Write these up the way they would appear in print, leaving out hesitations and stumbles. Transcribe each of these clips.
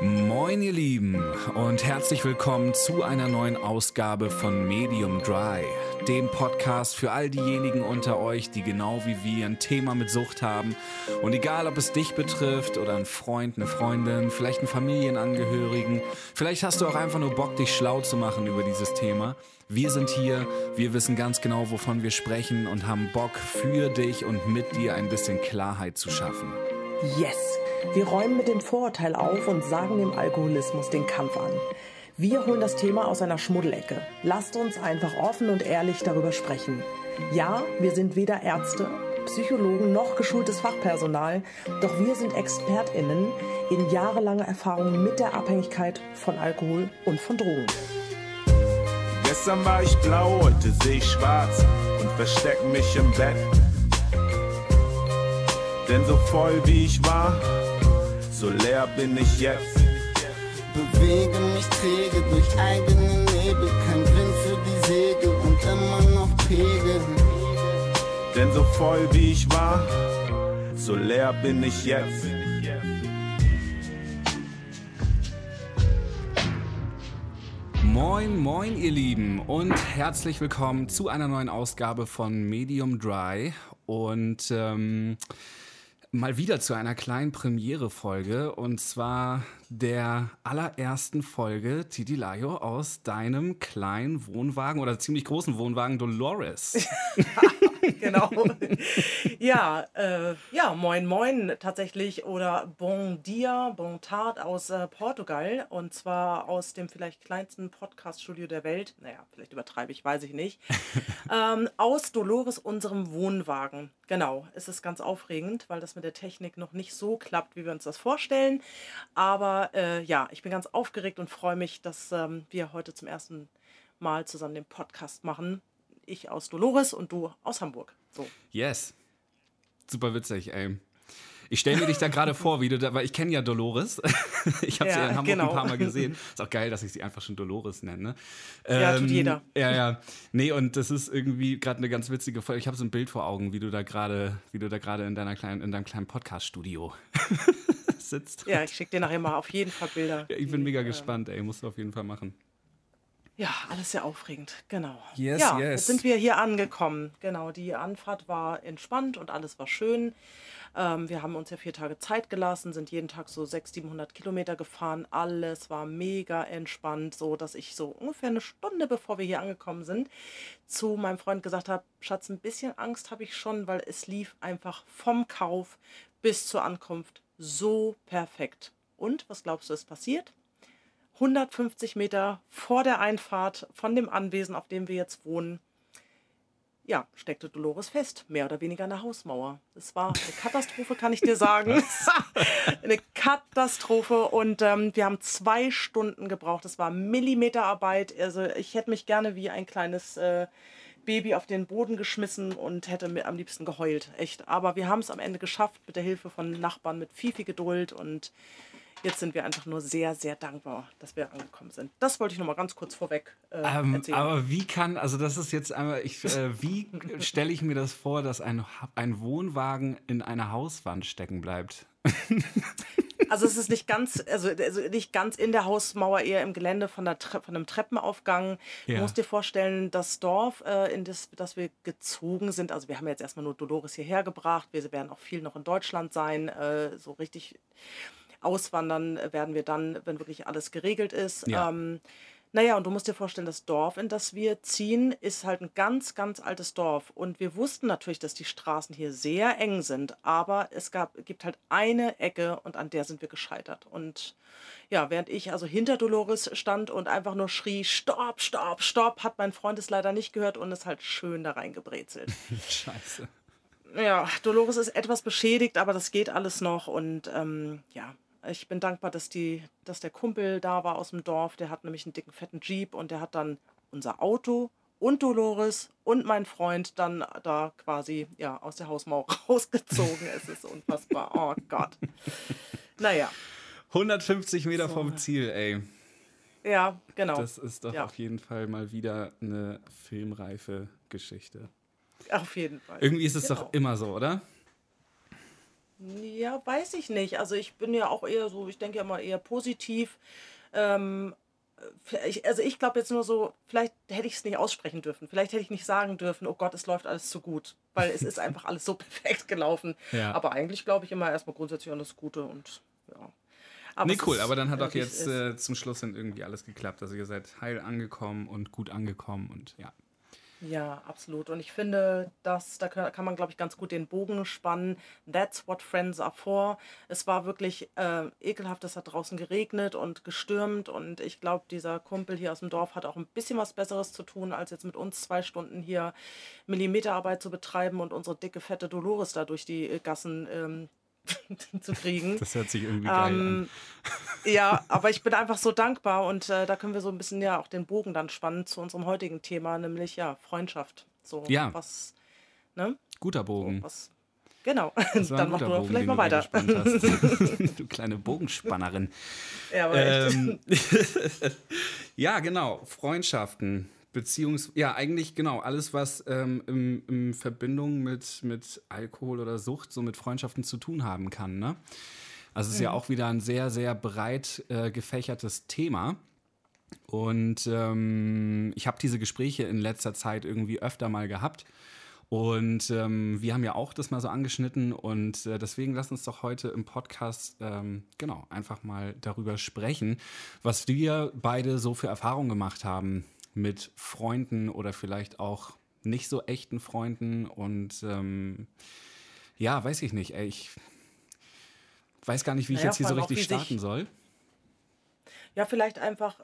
Moin ihr Lieben und herzlich willkommen zu einer neuen Ausgabe von Medium Dry, dem Podcast für all diejenigen unter euch, die genau wie wir ein Thema mit Sucht haben. Und egal, ob es dich betrifft oder einen Freund, eine Freundin, vielleicht einen Familienangehörigen, vielleicht hast du auch einfach nur Bock, dich schlau zu machen über dieses Thema. Wir sind hier, wir wissen ganz genau, wovon wir sprechen und haben Bock, für dich und mit dir ein bisschen Klarheit zu schaffen. Yes! Wir räumen mit dem Vorurteil auf und sagen dem Alkoholismus den Kampf an. Wir holen das Thema aus einer Schmuddelecke. Lasst uns einfach offen und ehrlich darüber sprechen. Ja, wir sind weder Ärzte, Psychologen noch geschultes Fachpersonal, doch wir sind ExpertInnen in jahrelanger Erfahrung mit der Abhängigkeit von Alkohol und von Drogen. Gestern war ich blau, heute sehe ich schwarz und verstecke mich im Bett. Denn so voll wie ich war, so leer bin ich jetzt. Bewege mich träge durch eigenen Nebel, kein Wind für die Segel und immer noch Pegel. Denn so voll wie ich war, so leer bin ich jetzt. Moin, moin ihr Lieben und herzlich willkommen zu einer neuen Ausgabe von Medium Dry und mal wieder zu einer kleinen Premiere-Folge und zwar der allerersten Folge Titilayo aus deinem kleinen Wohnwagen oder ziemlich großen Wohnwagen Dolores. Genau. Ja, moin moin tatsächlich oder bon dia, bon tard aus Portugal und zwar aus dem vielleicht kleinsten Podcast-Studio der Welt. Naja, vielleicht übertreibe ich, weiß ich nicht. Aus Dolores, unserem Wohnwagen. Genau, es ist ganz aufregend, weil das mit der Technik noch nicht so klappt, wie wir uns das vorstellen. Aber ja, ich bin ganz aufgeregt und freue mich, dass wir heute zum ersten Mal zusammen den Podcast machen. Ich aus Dolores und du aus Hamburg. So. Yes. Super witzig, ey. Ich stelle mir dich da gerade vor, wie du da, weil ich kenne ja Dolores. Ich habe sie ja in Hamburg genau. Ein paar Mal gesehen. Ist auch geil, dass ich sie einfach schon Dolores nenne. Ne? Ja, tut jeder. Ja. Nee, und das ist irgendwie gerade eine ganz witzige Folge. Ich habe so ein Bild vor Augen, wie du da gerade in deinem kleinen Podcast-Studio sitzt. Ja, ich schicke dir nachher mal auf jeden Fall Bilder. Ja, ich bin mega gespannt, ey. Musst du auf jeden Fall machen. Ja, alles sehr aufregend, genau. Yes, ja, yes. Jetzt sind wir hier angekommen. Genau, die Anfahrt war entspannt und alles war schön. Wir haben uns ja 4 Tage Zeit gelassen, sind jeden Tag so 600-700 Kilometer gefahren. Alles war mega entspannt, so dass ich so ungefähr eine Stunde, bevor wir hier angekommen sind, zu meinem Freund gesagt habe, Schatz, ein bisschen Angst habe ich schon, weil es lief einfach vom Kauf bis zur Ankunft so perfekt. Und was glaubst du, ist passiert? 150 Meter vor der Einfahrt von dem Anwesen, auf dem wir jetzt wohnen, ja, steckte Dolores fest, mehr oder weniger an der Hausmauer. Es war eine Katastrophe, kann ich dir sagen. Eine Katastrophe und wir haben 2 Stunden gebraucht. Das war Millimeterarbeit. Also ich hätte mich gerne wie ein kleines Baby auf den Boden geschmissen und hätte mir am liebsten geheult, echt. Aber wir haben es am Ende geschafft mit der Hilfe von Nachbarn, mit viel Geduld und jetzt sind wir einfach nur sehr, sehr dankbar, dass wir angekommen sind. Das wollte ich noch mal ganz kurz vorweg erzählen. Aber wie kann, also das ist jetzt einmal, wie stelle ich mir das vor, dass ein Wohnwagen in einer Hauswand stecken bleibt? Also es ist nicht ganz, also nicht ganz in der Hausmauer, eher im Gelände von einem Treppenaufgang. Ja. Du musst dir vorstellen, das Dorf, in das wir gezogen sind, also wir haben jetzt erstmal nur Dolores hierher gebracht, wir werden auch viel noch in Deutschland sein, so richtig auswandern werden wir dann, wenn wirklich alles geregelt ist. Ja. Und du musst dir vorstellen, das Dorf, in das wir ziehen, ist halt ein ganz, ganz altes Dorf. Und wir wussten natürlich, dass die Straßen hier sehr eng sind. Aber es gibt halt eine Ecke und an der sind wir gescheitert. Und ja, während ich also hinter Dolores stand und einfach nur schrie, stopp, stopp, stopp, hat mein Freund es leider nicht gehört und ist halt schön da reingebrezelt. Scheiße. Ja, Dolores ist etwas beschädigt, aber das geht alles noch. Und ich bin dankbar, dass der Kumpel da war aus dem Dorf. Der hat nämlich einen dicken, fetten Jeep und der hat dann unser Auto und Dolores und mein Freund dann da quasi aus der Hausmauer rausgezogen. Es ist unfassbar. Oh Gott. Naja. 150 Meter so vom Ziel, ey. Ja, genau. Das ist doch auf jeden Fall mal wieder eine filmreife Geschichte. Auf jeden Fall. Irgendwie ist es doch immer so, oder? Ja, weiß ich nicht. Also ich bin ja auch eher so, ich denke ja mal eher positiv. Also ich glaube jetzt nur so, vielleicht hätte ich es nicht aussprechen dürfen. Vielleicht hätte ich nicht sagen dürfen, oh Gott, es läuft alles so gut. Weil es ist einfach alles so perfekt gelaufen. Ja. Aber eigentlich glaube ich immer erstmal grundsätzlich an das Gute und ja. Aber nee, cool, aber dann hat doch jetzt zum Schluss hin irgendwie alles geklappt. Also ihr seid heil angekommen und gut angekommen und ja. Ja, absolut. Und ich finde, da kann man, glaube ich, ganz gut den Bogen spannen. That's what friends are for. Es war wirklich ekelhaft, es hat draußen geregnet und gestürmt. Und ich glaube, dieser Kumpel hier aus dem Dorf hat auch ein bisschen was Besseres zu tun, als jetzt mit uns 2 Stunden hier Millimeterarbeit zu betreiben und unsere dicke, fette Dolores da durch die Gassen zu kriegen. Das hört sich irgendwie geil an. Ja, aber ich bin einfach so dankbar und da können wir so ein bisschen ja auch den Bogen dann spannen zu unserem heutigen Thema, nämlich ja Freundschaft. So ja. Was, ne? Guter Bogen. So, was, genau. Dann mach du doch vielleicht mal weiter. Du kleine Bogenspannerin. Ja, aber echt. Ja, genau. Freundschaften. Ja, eigentlich genau, alles, was in Verbindung mit Alkohol oder Sucht, so mit Freundschaften zu tun haben kann, ne? Also es ist ja auch wieder ein sehr, sehr breit gefächertes Thema. Und ich habe diese Gespräche in letzter Zeit irgendwie öfter mal gehabt. Und wir haben ja auch das mal so angeschnitten. Und deswegen lass uns doch heute im Podcast genau einfach mal darüber sprechen, was wir beide so für Erfahrungen gemacht haben. Mit Freunden oder vielleicht auch nicht so echten Freunden und ja, weiß ich nicht, ey, ich weiß gar nicht, wie ich jetzt hier so richtig starten soll. Ja, vielleicht einfach,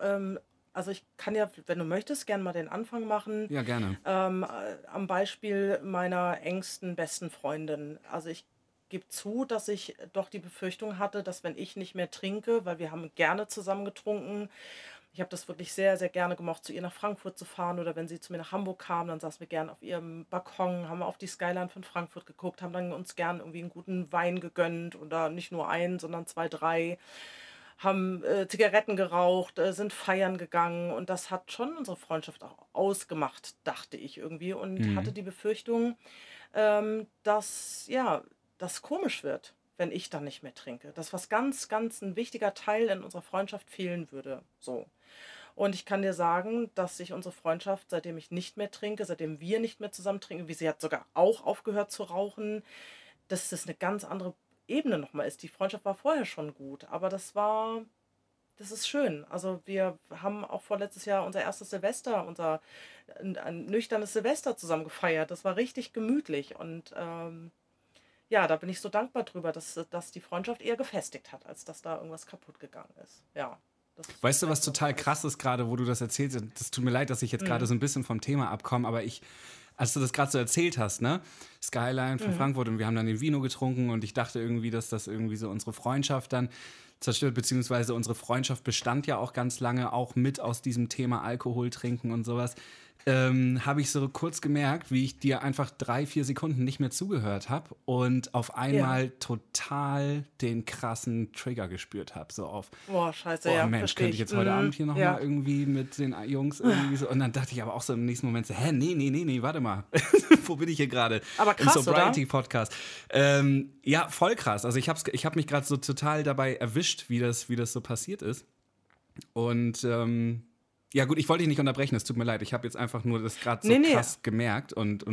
also ich kann ja, wenn du möchtest, gerne mal den Anfang machen. Ja, gerne. Am Beispiel meiner engsten, besten Freundin. Also ich gebe zu, dass ich doch die Befürchtung hatte, dass wenn ich nicht mehr trinke, weil wir haben gerne zusammen getrunken. Ich habe das wirklich sehr, sehr gerne gemacht, zu ihr nach Frankfurt zu fahren oder wenn sie zu mir nach Hamburg kam, dann saßen wir gerne auf ihrem Balkon, haben auf die Skyline von Frankfurt geguckt, haben dann uns gerne irgendwie einen guten Wein gegönnt oder nicht nur einen, sondern 2, 3, haben Zigaretten geraucht, sind feiern gegangen und das hat schon unsere Freundschaft auch ausgemacht, dachte ich irgendwie und hatte die Befürchtung, dass ja, das komisch wird, wenn ich dann nicht mehr trinke. Das, was ganz, ganz ein wichtiger Teil in unserer Freundschaft fehlen würde. So. Und ich kann dir sagen, dass sich unsere Freundschaft, seitdem ich nicht mehr trinke, seitdem wir nicht mehr zusammen trinken, wie sie hat sogar auch aufgehört zu rauchen, dass das eine ganz andere Ebene nochmal ist. Die Freundschaft war vorher schon gut, aber das ist schön. Also wir haben auch vorletztes Jahr unser erstes Silvester, unser ein nüchternes Silvester zusammen gefeiert. Das war richtig gemütlich und ja, da bin ich so dankbar drüber, dass die Freundschaft eher gefestigt hat, als dass da irgendwas kaputt gegangen ist. Ja. Weißt du, was total krass ist gerade, wo du das erzählst? Das tut mir leid, dass ich jetzt gerade so ein bisschen vom Thema abkomme, aber als du das gerade so erzählt hast, ne? Skyline von Frankfurt und wir haben dann den Vino getrunken und ich dachte irgendwie, dass das irgendwie so unsere Freundschaft dann zerstört, beziehungsweise unsere Freundschaft bestand ja auch ganz lange, auch mit aus diesem Thema Alkohol trinken und sowas. Habe ich so kurz gemerkt, wie ich dir einfach 3, 4 Sekunden nicht mehr zugehört habe und auf einmal total den krassen Trigger gespürt habe. So auf, boah, scheiße, oh, ja, Mensch, verstehe, könnte ich jetzt heute Abend hier nochmal irgendwie mit den Jungs irgendwie so. Und dann dachte ich aber auch so im nächsten Moment so, hä, nee, warte mal. Wo bin ich hier gerade? Aber krass, im Sobriety-Podcast. Ja, voll krass. Also ich hab mich gerade so total dabei erwischt, wie das so passiert ist. Und ja gut, ich wollte dich nicht unterbrechen, es tut mir leid. Ich habe jetzt einfach nur das gerade so krass gemerkt. Und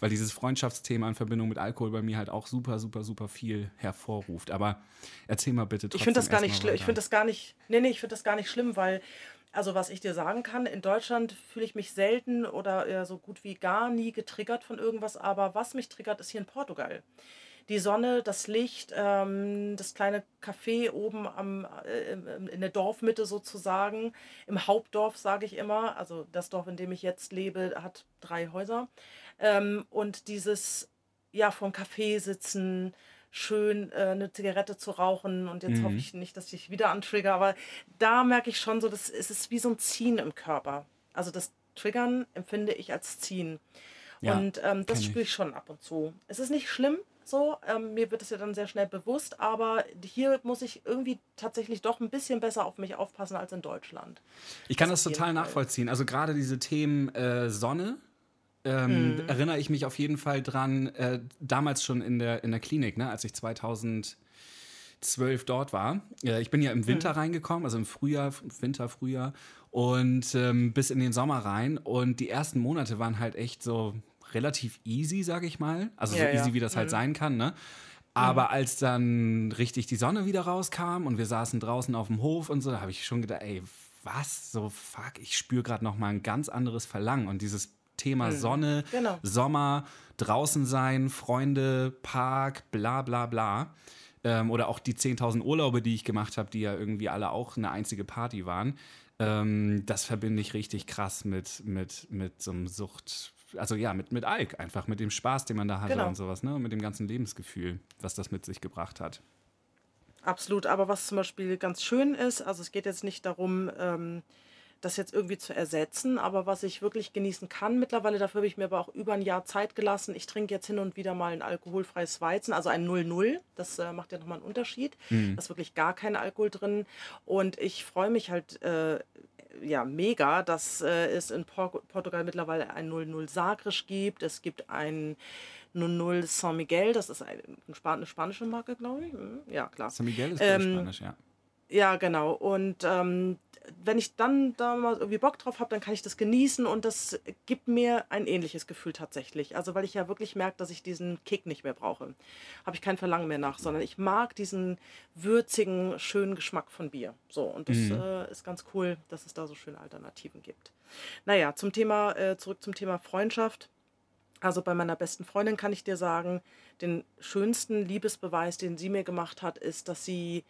weil dieses Freundschaftsthema in Verbindung mit Alkohol bei mir halt auch super, super, super viel hervorruft. Aber erzähl mal bitte trotzdem. Ich finde das gar nicht schlimm, weil, also was ich dir sagen kann, in Deutschland fühle ich mich selten oder so gut wie gar nie getriggert von irgendwas. Aber was mich triggert, ist hier in Portugal. Die Sonne, das Licht, das kleine Café oben in der Dorfmitte sozusagen, im Hauptdorf sage ich immer, also das Dorf, in dem ich jetzt lebe, hat 3 Häuser. Und dieses, ja, vom Café sitzen, schön eine Zigarette zu rauchen und jetzt hoffe ich nicht, dass ich wieder antrigger, aber da merke ich schon so, es ist wie so ein Ziehen im Körper. Also das Triggern empfinde ich als Ziehen. Ja, und das spüre ich schon ab und zu. Es ist nicht schlimm. So, mir wird es ja dann sehr schnell bewusst, aber hier muss ich irgendwie tatsächlich doch ein bisschen besser auf mich aufpassen als in Deutschland. Ich kann das total nachvollziehen. Also gerade diese Themen Sonne, erinnere ich mich auf jeden Fall dran, damals schon in der Klinik, ne, als ich 2012 dort war. Ich bin ja im Winter reingekommen, also im Frühjahr, Winter, Frühjahr und bis in den Sommer rein. Und die ersten Monate waren halt echt so relativ easy, sag ich mal. Also ja, so easy, wie das halt sein kann, ne? Aber als dann richtig die Sonne wieder rauskam und wir saßen draußen auf dem Hof und so, da habe ich schon gedacht, ey, was? So, fuck, ich spüre gerade nochmal ein ganz anderes Verlangen. Und dieses Thema Sonne, Sommer, draußen sein, Freunde, Park, bla bla bla. Oder auch die 10.000 Urlaube, die ich gemacht habe, die ja irgendwie alle auch eine einzige Party waren. Das verbinde ich richtig krass mit so einem Sucht... Also ja, mit Alk einfach, mit dem Spaß, den man da hatte und sowas, ne? Und mit dem ganzen Lebensgefühl, was das mit sich gebracht hat. Absolut, aber was zum Beispiel ganz schön ist, also es geht jetzt nicht darum, das jetzt irgendwie zu ersetzen, aber was ich wirklich genießen kann mittlerweile, dafür habe ich mir aber auch über ein Jahr Zeit gelassen. Ich trinke jetzt hin und wieder mal ein alkoholfreies Weizen, also ein 0,0, das macht ja nochmal einen Unterschied. Da ist wirklich gar kein Alkohol drin und ich freue mich halt mega, dass es in Portugal mittlerweile ein 0,0 Sagres gibt. Es gibt ein 0,0 San Miguel, das ist eine spanische Marke, glaube ich. Ja, klar. San Miguel ist spanisch, ja. Ja, genau. Und wenn ich dann da mal irgendwie Bock drauf habe, dann kann ich das genießen und das gibt mir ein ähnliches Gefühl tatsächlich. Also weil ich ja wirklich merke, dass ich diesen Kick nicht mehr brauche. Habe ich kein Verlangen mehr nach, sondern ich mag diesen würzigen, schönen Geschmack von Bier. So, und das ist ganz cool, dass es da so schöne Alternativen gibt. Naja, zurück zum Thema Freundschaft. Also bei meiner besten Freundin kann ich dir sagen, den schönsten Liebesbeweis, den sie mir gemacht hat, ist, dass sie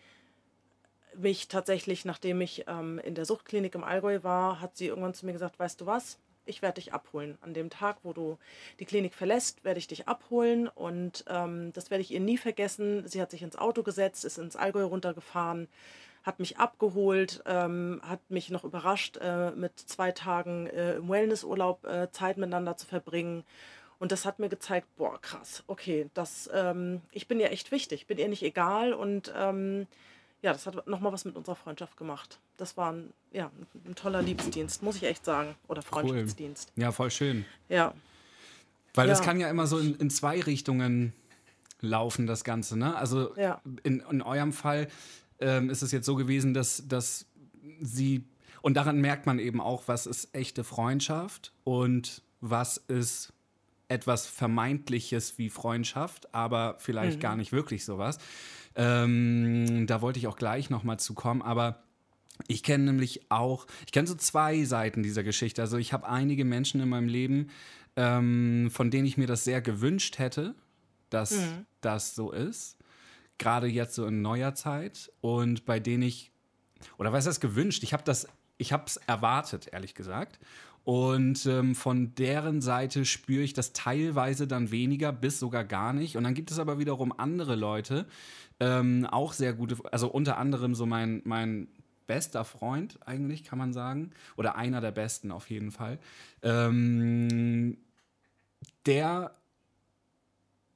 mich tatsächlich, nachdem ich in der Suchtklinik im Allgäu war, hat sie irgendwann zu mir gesagt, weißt du was, ich werde dich abholen. An dem Tag, wo du die Klinik verlässt, werde ich dich abholen und das werde ich ihr nie vergessen. Sie hat sich ins Auto gesetzt, ist ins Allgäu runtergefahren, hat mich abgeholt, hat mich noch überrascht, mit 2 Tagen im Wellnessurlaub Zeit miteinander zu verbringen. Und das hat mir gezeigt, boah, krass, okay, ich bin ihr echt wichtig, bin ihr nicht egal und ja, das hat nochmal was mit unserer Freundschaft gemacht. Das war ein toller Liebesdienst, muss ich echt sagen. Oder Freundschaftsdienst. Cool. Ja, voll schön. Ja. Weil das kann ja immer so in 2 Richtungen laufen, das Ganze, ne? Also in eurem Fall ist es jetzt so gewesen, dass sie... Und daran merkt man eben auch, was ist echte Freundschaft und was ist... etwas Vermeintliches wie Freundschaft, aber vielleicht gar nicht wirklich sowas. Da wollte ich auch gleich nochmal zu kommen, aber ich kenne nämlich auch, so 2 Seiten dieser Geschichte. Also ich habe einige Menschen in meinem Leben, von denen ich mir das sehr gewünscht hätte, dass das so ist, gerade jetzt so in neuer Zeit und bei denen ich habe es erwartet, ehrlich gesagt. Und von deren Seite spüre ich das teilweise dann weniger, bis sogar gar nicht. Und dann gibt es aber wiederum andere Leute, auch sehr gute, also unter anderem so mein bester Freund eigentlich, kann man sagen, oder einer der besten auf jeden Fall. Der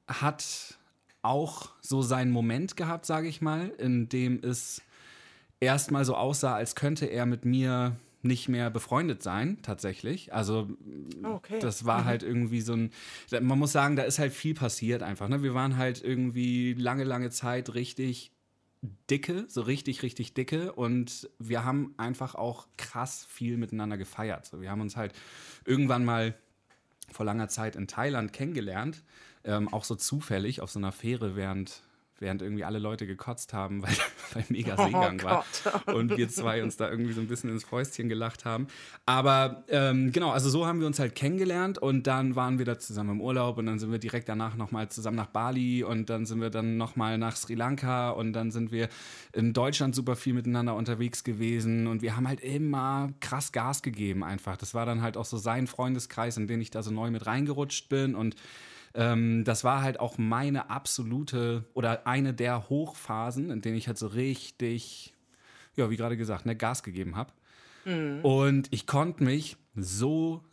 hat auch so seinen Moment gehabt, sage ich mal, in dem es erstmal so aussah, als könnte er mit mir nicht mehr befreundet sein, tatsächlich. Also das war halt irgendwie so ein... Man muss sagen, da ist halt viel passiert einfach. Ne? Wir waren halt irgendwie lange, lange Zeit richtig dicke, so richtig, richtig dicke. Und wir haben einfach auch krass viel miteinander gefeiert. So, wir haben uns halt irgendwann mal vor langer Zeit in Thailand kennengelernt. Auch so zufällig auf so einer Fähre während irgendwie alle Leute gekotzt haben, weil mega Seegang war und wir 2 uns da irgendwie so ein bisschen ins Fäustchen gelacht haben. Aber genau, also so haben wir uns halt kennengelernt und dann waren wir da zusammen im Urlaub und dann sind wir direkt danach nochmal zusammen nach Bali und dann sind wir dann nochmal nach Sri Lanka und dann sind wir in Deutschland super viel miteinander unterwegs gewesen und wir haben halt immer krass Gas gegeben einfach. Das war dann halt auch so sein Freundeskreis, in den ich da so neu mit reingerutscht bin und das war halt auch meine absolute oder eine der Hochphasen, in denen ich halt so richtig, ja, wie gerade gesagt, ne, Gas gegeben habe. Und ich konnte mich so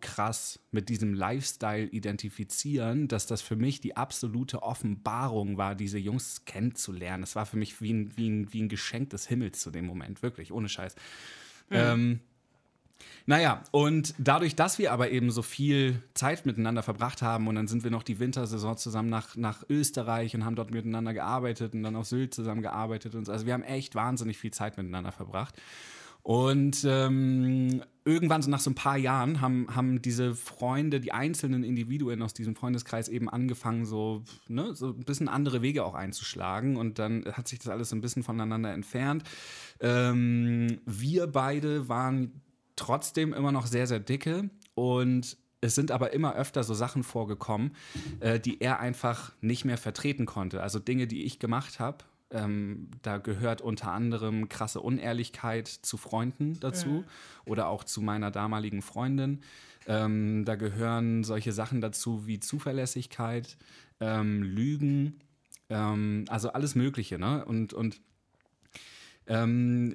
krass mit diesem Lifestyle identifizieren, dass das für mich die absolute Offenbarung war, diese Jungs kennenzulernen. Das war für mich wie ein Geschenk des Himmels zu dem Moment, wirklich, ohne Scheiß. Naja, und dadurch, dass wir aber eben so viel Zeit miteinander verbracht haben und dann sind wir noch die Wintersaison zusammen nach Österreich und haben dort miteinander gearbeitet und dann auf Sylt zusammen gearbeitet und so. Also wir haben echt wahnsinnig viel Zeit miteinander verbracht. Und irgendwann so nach so ein paar Jahren haben diese Freunde, die einzelnen Individuen aus diesem Freundeskreis eben angefangen, so ein bisschen andere Wege auch einzuschlagen. Und dann hat sich das alles so ein bisschen voneinander entfernt. Wir beide waren trotzdem immer noch sehr, sehr dicke und es sind aber immer öfter so Sachen vorgekommen, die er einfach nicht mehr vertreten konnte. Also Dinge, die ich gemacht habe. Da gehört unter anderem krasse Unehrlichkeit zu Freunden dazu oder auch zu meiner damaligen Freundin. Da gehören solche Sachen dazu wie Zuverlässigkeit, Lügen, also alles Mögliche, ne? Und man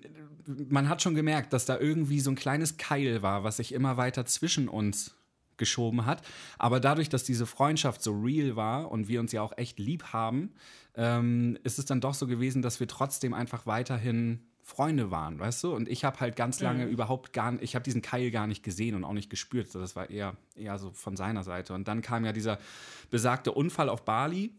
hat schon gemerkt, dass da irgendwie so ein kleines Keil war, was sich immer weiter zwischen uns geschoben hat. Aber dadurch, dass diese Freundschaft so real war und wir uns ja auch echt lieb haben, ist es dann doch so gewesen, dass wir trotzdem einfach weiterhin Freunde waren, weißt du? Und ich habe halt ganz lange ich habe diesen Keil gar nicht gesehen und auch nicht gespürt. Das war eher so von seiner Seite. Und dann kam ja dieser besagte Unfall auf Bali.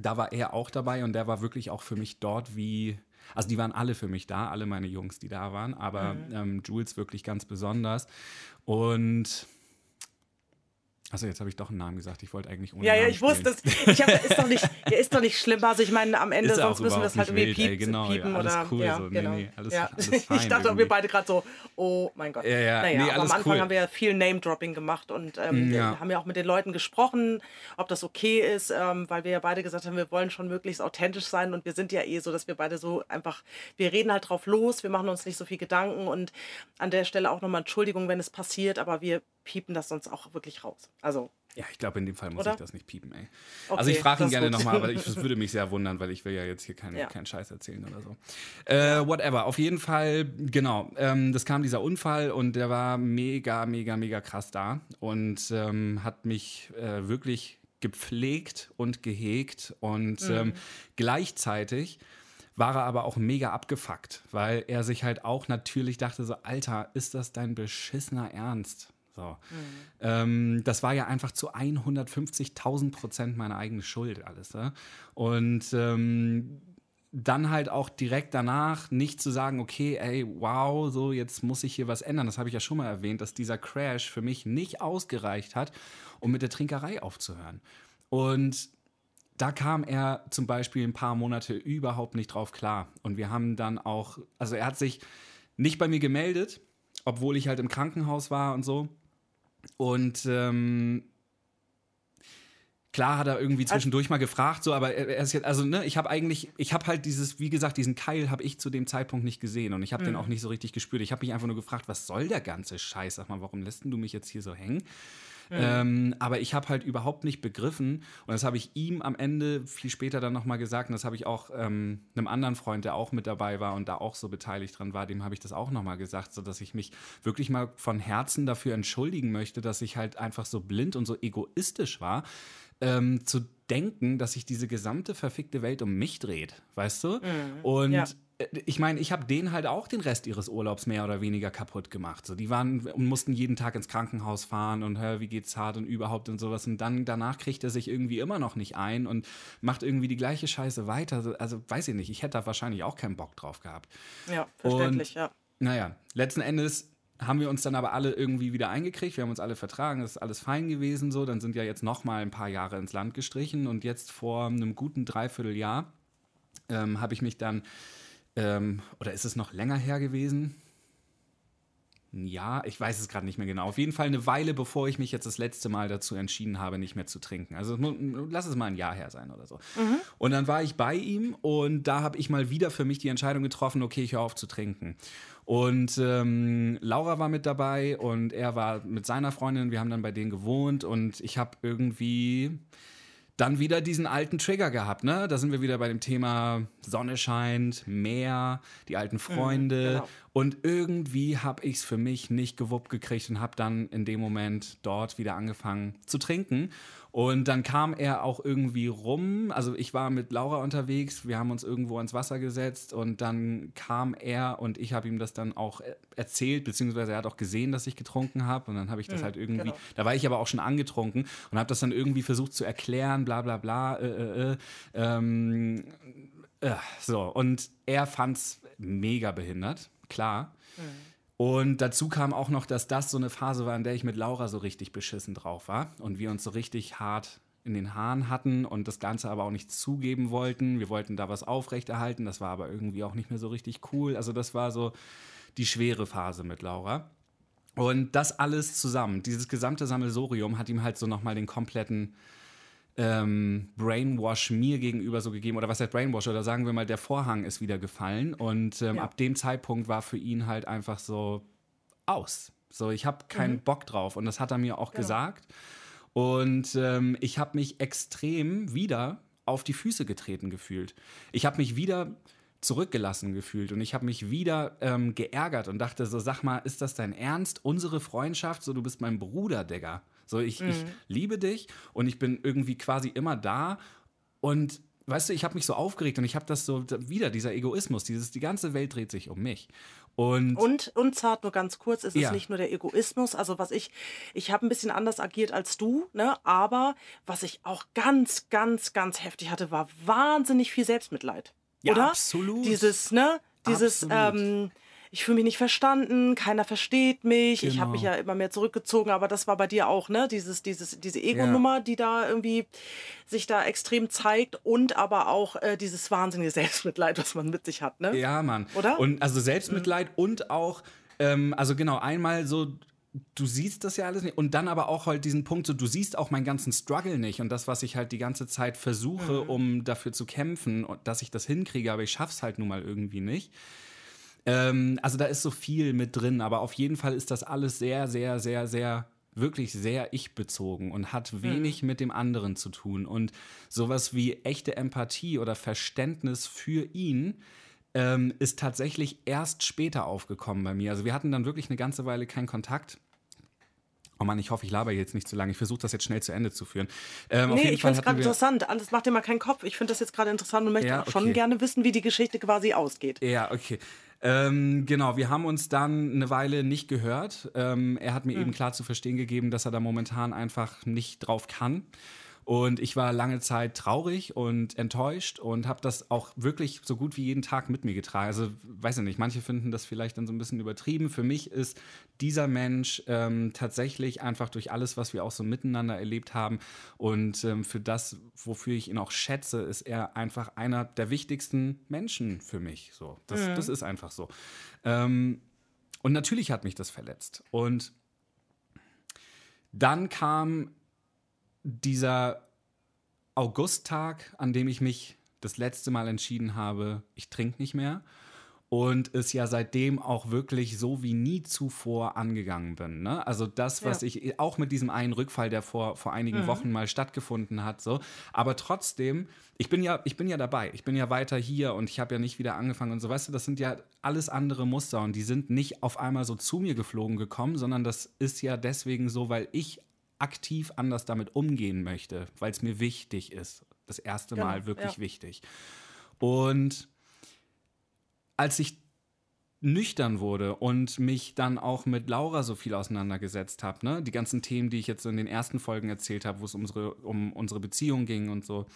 Da war er auch dabei und der war wirklich auch für mich dort wie... Also die waren alle für mich da, alle meine Jungs, die da waren, aber Jules wirklich ganz besonders. Und achso, jetzt habe ich doch einen Namen gesagt, ich wollte eigentlich ohne Namen spielen. Ja, ich wusste es. Ist doch nicht schlimm, also ich meine, am Ende, sonst müssen wir es halt irgendwie piepen ja, alles oder... Cool, ja, so. Genau. Nee, alles fein. Ich dachte irgendwie. Wir beide gerade so, oh mein Gott. Ja, naja, nee, aber am Anfang haben wir ja viel Name-Dropping gemacht und haben ja auch mit den Leuten gesprochen, ob das okay ist, weil wir ja beide gesagt haben, wir wollen schon möglichst authentisch sein und wir sind ja eh so, dass wir beide so einfach, wir reden halt drauf los, wir machen uns nicht so viel Gedanken und an der Stelle auch nochmal Entschuldigung, wenn es passiert, aber wir piepen das sonst auch wirklich raus. Also, ja, ich glaube, in dem Fall muss ich das nicht piepen, ey. Okay, also ich frage ihn gerne nochmal, aber ich würde mich sehr wundern, weil ich will ja jetzt hier keinen Scheiß erzählen oder so. Whatever, auf jeden Fall, genau. Das kam dieser Unfall und der war mega, mega, mega krass da und hat mich wirklich gepflegt und gehegt und gleichzeitig war er aber auch mega abgefuckt, weil er sich halt auch natürlich dachte so, Alter, ist das dein beschissener Ernst? So. Das war ja einfach zu 150.000% meine eigene Schuld alles. Ja? Und dann halt auch direkt danach nicht zu sagen, okay, ey, wow, so jetzt muss ich hier was ändern. Das habe ich ja schon mal erwähnt, dass dieser Crash für mich nicht ausgereicht hat, um mit der Trinkerei aufzuhören. Und da kam er zum Beispiel ein paar Monate überhaupt nicht drauf klar. Und wir haben dann auch, also er hat sich nicht bei mir gemeldet, obwohl ich halt im Krankenhaus war und so. Und klar hat er irgendwie zwischendurch mal gefragt, so, aber er ist jetzt, also ne, diesen Keil habe ich zu dem Zeitpunkt nicht gesehen und ich habe den auch nicht so richtig gespürt. Ich habe mich einfach nur gefragt, was soll der ganze Scheiß? Sag mal, warum lässt du mich jetzt hier so hängen? Aber ich habe halt überhaupt nicht begriffen und das habe ich ihm am Ende viel später dann nochmal gesagt und das habe ich auch einem anderen Freund, der auch mit dabei war und da auch so beteiligt dran war, dem habe ich das auch nochmal gesagt, sodass ich mich wirklich mal von Herzen dafür entschuldigen möchte, dass ich halt einfach so blind und so egoistisch war, zu denken, dass sich diese gesamte verfickte Welt um mich dreht, weißt du? Und ich meine, ich habe denen halt auch den Rest ihres Urlaubs mehr oder weniger kaputt gemacht. So, die waren und mussten jeden Tag ins Krankenhaus fahren und hör, wie geht's hart und überhaupt und sowas. Und dann danach kriegt er sich irgendwie immer noch nicht ein und macht irgendwie die gleiche Scheiße weiter. Also weiß ich nicht, ich hätte da wahrscheinlich auch keinen Bock drauf gehabt. Ja, verständlich, und, ja. Naja, letzten Endes haben wir uns dann aber alle irgendwie wieder eingekriegt. Wir haben uns alle vertragen, das ist alles fein gewesen so. Dann sind ja jetzt noch mal ein paar Jahre ins Land gestrichen und jetzt vor einem guten Dreivierteljahr habe ich mich dann oder ist es noch länger her gewesen? Ja, ich weiß es gerade nicht mehr genau. Auf jeden Fall eine Weile, bevor ich mich jetzt das letzte Mal dazu entschieden habe, nicht mehr zu trinken. Also lass es mal ein Jahr her sein oder so. Mhm. Und dann war ich bei ihm und da habe ich mal wieder für mich die Entscheidung getroffen, okay, ich höre auf zu trinken. Und Laura war mit dabei und er war mit seiner Freundin. Wir haben dann bei denen gewohnt und ich habe irgendwie dann wieder diesen alten Trigger gehabt, ne? Da sind wir wieder bei dem Thema Sonne scheint, Meer, die alten Freunde. Genau. Und irgendwie habe ich es für mich nicht gewuppt gekriegt und habe dann in dem Moment dort wieder angefangen zu trinken. Und dann kam er auch irgendwie rum, also ich war mit Laura unterwegs, wir haben uns irgendwo ans Wasser gesetzt und dann kam er und ich habe ihm das dann auch erzählt, beziehungsweise er hat auch gesehen, dass ich getrunken habe und dann habe ich das halt irgendwie, genau. Da war ich aber auch schon angetrunken und habe das dann irgendwie versucht zu erklären, bla bla bla, so. Und er fand's mega behindert, klar. Und dazu kam auch noch, dass das so eine Phase war, in der ich mit Laura so richtig beschissen drauf war und wir uns so richtig hart in den Haaren hatten und das Ganze aber auch nicht zugeben wollten. Wir wollten da was aufrechterhalten, das war aber irgendwie auch nicht mehr so richtig cool. Also das war so die schwere Phase mit Laura. Und das alles zusammen, dieses gesamte Sammelsurium hat ihm halt so nochmal den kompletten Brainwash mir gegenüber so gegeben, oder was heißt Brainwash, oder sagen wir mal, der Vorhang ist wieder gefallen und ab dem Zeitpunkt war für ihn halt einfach so aus. So, ich habe keinen Bock drauf und das hat er mir auch gesagt und ich habe mich extrem wieder auf die Füße getreten gefühlt. Ich habe mich wieder zurückgelassen gefühlt und ich habe mich wieder geärgert und dachte so, sag mal, ist das dein Ernst? Unsere Freundschaft? So, du bist mein Bruder, Digga. So, ich liebe dich und ich bin irgendwie quasi immer da und weißt du, ich habe mich so aufgeregt und ich habe das so, wieder dieser Egoismus, dieses, die ganze Welt dreht sich um mich. Und Zart, nur ganz kurz, es ist nicht nur der Egoismus, also was ich habe ein bisschen anders agiert als du, ne, aber was ich auch ganz, ganz, ganz heftig hatte, war wahnsinnig viel Selbstmitleid. Ja, oder? Absolut. Dieses, ich fühle mich nicht verstanden, keiner versteht mich, genau. Ich habe mich ja immer mehr zurückgezogen, aber das war bei dir auch, ne? Diese Ego-Nummer, die da irgendwie sich da extrem zeigt und aber auch dieses wahnsinnige Selbstmitleid, was man mit sich hat, ne? Ja, Mann. Oder? Und also Selbstmitleid und auch, also genau, einmal so, du siehst das ja alles nicht und dann aber auch halt diesen Punkt, so, du siehst auch meinen ganzen Struggle nicht und das, was ich halt die ganze Zeit versuche, um dafür zu kämpfen, dass ich das hinkriege, aber ich schaff's halt nun mal irgendwie nicht. Also da ist so viel mit drin, aber auf jeden Fall ist das alles sehr, sehr, sehr, sehr, wirklich sehr ich-bezogen und hat wenig mit dem anderen zu tun. Und sowas wie echte Empathie oder Verständnis für ihn ist tatsächlich erst später aufgekommen bei mir. Also wir hatten dann wirklich eine ganze Weile keinen Kontakt. Oh Mann, ich hoffe, ich laber jetzt nicht zu lange. Ich versuche das jetzt schnell zu Ende zu führen. Nee, ich finde es gerade interessant. Alles macht dir mal keinen Kopf. Ich finde das jetzt gerade interessant und möchte auch schon gerne wissen, wie die Geschichte quasi ausgeht. Ja, okay. Genau, wir haben uns dann eine Weile nicht gehört. Er hat mir eben klar zu verstehen gegeben, dass er da momentan einfach nicht drauf kann. Und ich war lange Zeit traurig und enttäuscht und habe das auch wirklich so gut wie jeden Tag mit mir getragen. Also, weiß ich nicht, manche finden das vielleicht dann so ein bisschen übertrieben. Für mich ist dieser Mensch tatsächlich einfach durch alles, was wir auch so miteinander erlebt haben und für das, wofür ich ihn auch schätze, ist er einfach einer der wichtigsten Menschen für mich. So, das ist einfach so. Und natürlich hat mich das verletzt. Und dann kam dieser Augusttag, an dem ich mich das letzte Mal entschieden habe, ich trinke nicht mehr und es ja seitdem auch wirklich so wie nie zuvor angegangen bin. Ne? Also das, was ich, auch mit diesem einen Rückfall, der vor einigen Wochen mal stattgefunden hat, so. Aber trotzdem, ich bin ja dabei, ich bin ja weiter hier und ich habe ja nicht wieder angefangen und so, weißt du, das sind ja alles andere Muster und die sind nicht auf einmal so zu mir geflogen gekommen, sondern das ist ja deswegen so, weil ich aktiv anders damit umgehen möchte, weil es mir wichtig ist. Das erste Mal wirklich wichtig. Und als ich nüchtern wurde und mich dann auch mit Laura so viel auseinandergesetzt habe, ne, die ganzen Themen, die ich jetzt in den ersten Folgen erzählt habe, wo es um unsere Beziehung ging und so,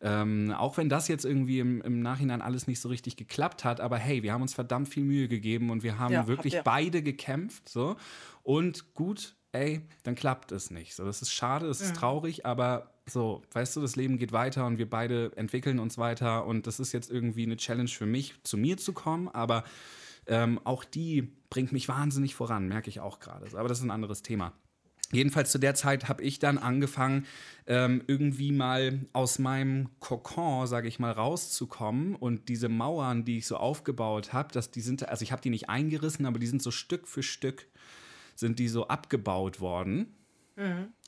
auch wenn das jetzt irgendwie im Nachhinein alles nicht so richtig geklappt hat, aber hey, wir haben uns verdammt viel Mühe gegeben und wir haben wirklich beide gekämpft, so, und gut, ey, dann klappt es nicht. So, das ist schade, das ist traurig, aber so, weißt du, das Leben geht weiter und wir beide entwickeln uns weiter und das ist jetzt irgendwie eine Challenge für mich, zu mir zu kommen, aber auch die bringt mich wahnsinnig voran, merke ich auch gerade. Aber das ist ein anderes Thema. Jedenfalls zu der Zeit habe ich dann angefangen, irgendwie mal aus meinem Kokon, sage ich mal, rauszukommen und diese Mauern, die ich so aufgebaut habe, also ich habe die nicht eingerissen, aber die sind so Stück für Stück sind die so abgebaut worden.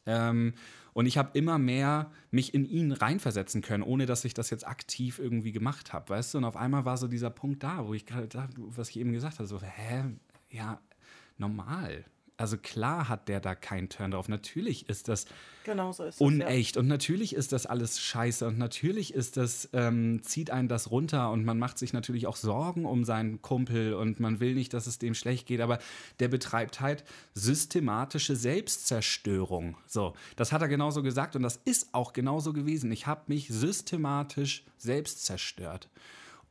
Und ich habe immer mehr mich in ihn reinversetzen können, ohne dass ich das jetzt aktiv irgendwie gemacht habe, weißt du? Und auf einmal war so dieser Punkt da, wo ich gerade dachte, was ich eben gesagt habe, so, normal. Also klar hat der da keinen Turn drauf. Natürlich ist das unecht. Ja. Und natürlich ist das alles scheiße. Und natürlich ist das, zieht einen das runter. Und man macht sich natürlich auch Sorgen um seinen Kumpel. Und man will nicht, dass es dem schlecht geht. Aber der betreibt halt systematische Selbstzerstörung. So, das hat er genauso gesagt. Und das ist auch genauso gewesen. Ich habe mich systematisch selbst zerstört.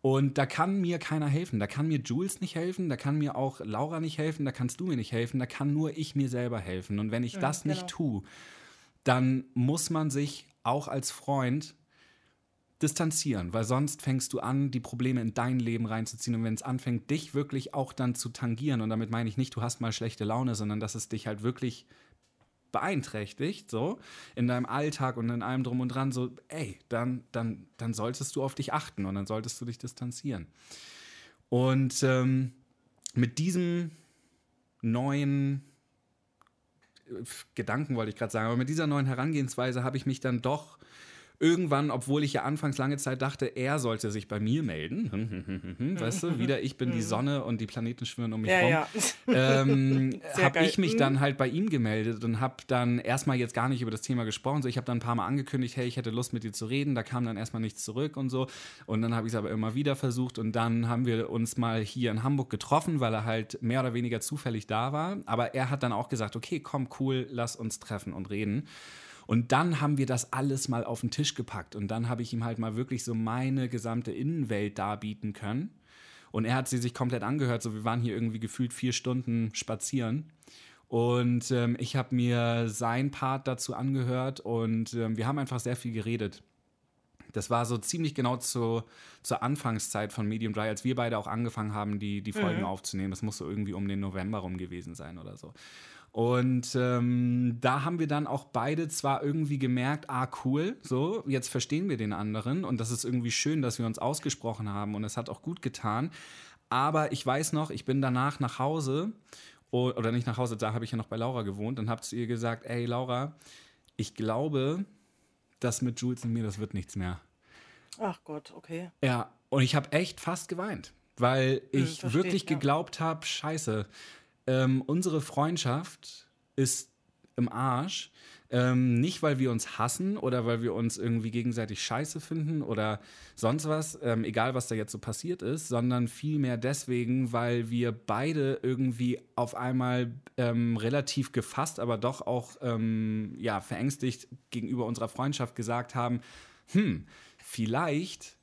Und da kann mir keiner helfen. Da kann mir Jules nicht helfen, da kann mir auch Laura nicht helfen, da kannst du mir nicht helfen, da kann nur ich mir selber helfen. Und wenn ich das nicht tue, dann muss man sich auch als Freund distanzieren, weil sonst fängst du an, die Probleme in dein Leben reinzuziehen. Und wenn es anfängt, dich wirklich auch dann zu tangieren, und damit meine ich nicht, du hast mal schlechte Laune, sondern dass es dich halt wirklich beeinträchtigt, so, in deinem Alltag und in allem drum und dran, so, ey, dann solltest du auf dich achten und dann solltest du dich distanzieren. Und mit diesem neuen Gedanken, wollte ich gerade sagen, aber mit dieser neuen Herangehensweise habe ich mich dann doch irgendwann, obwohl ich ja anfangs lange Zeit dachte, er sollte sich bei mir melden, weißt du, wieder ich bin die Sonne und die Planeten schwirren um mich rum, habe ich mich dann halt bei ihm gemeldet und habe dann erstmal jetzt gar nicht über das Thema gesprochen, so, ich habe dann ein paar Mal angekündigt, hey, ich hätte Lust mit dir zu reden, da kam dann erstmal nichts zurück und so, und dann habe ich es aber immer wieder versucht und dann haben wir uns mal hier in Hamburg getroffen, weil er halt mehr oder weniger zufällig da war, aber er hat dann auch gesagt, okay, komm, cool, lass uns treffen und reden. Und dann haben wir das alles mal auf den Tisch gepackt. Und dann habe ich ihm halt mal wirklich so meine gesamte Innenwelt darbieten können. Und er hat sie sich komplett angehört. So, wir waren hier irgendwie gefühlt 4 Stunden spazieren. Und ich habe mir sein Part dazu angehört. Und wir haben einfach sehr viel geredet. Das war so ziemlich genau zur Anfangszeit von Medium Dry, als wir beide auch angefangen haben, die Folgen aufzunehmen. Das muss so irgendwie um den November rum gewesen sein oder so. Und da haben wir dann auch beide zwar irgendwie gemerkt, ah cool, so, jetzt verstehen wir den anderen und das ist irgendwie schön, dass wir uns ausgesprochen haben und es hat auch gut getan, aber ich weiß noch, ich bin danach nach Hause, oder nicht nach Hause, da habe ich ja noch bei Laura gewohnt und habe zu ihr gesagt, ey Laura, ich glaube, das mit Jules und mir, das wird nichts mehr. Ach Gott, okay. Ja, und ich habe echt fast geweint, weil ich wirklich geglaubt habe, scheiße, unsere Freundschaft ist im Arsch. Nicht, weil wir uns hassen oder weil wir uns irgendwie gegenseitig scheiße finden oder sonst was, egal was da jetzt so passiert ist, sondern vielmehr deswegen, weil wir beide irgendwie auf einmal relativ gefasst, aber doch auch verängstigt gegenüber unserer Freundschaft gesagt haben, vielleicht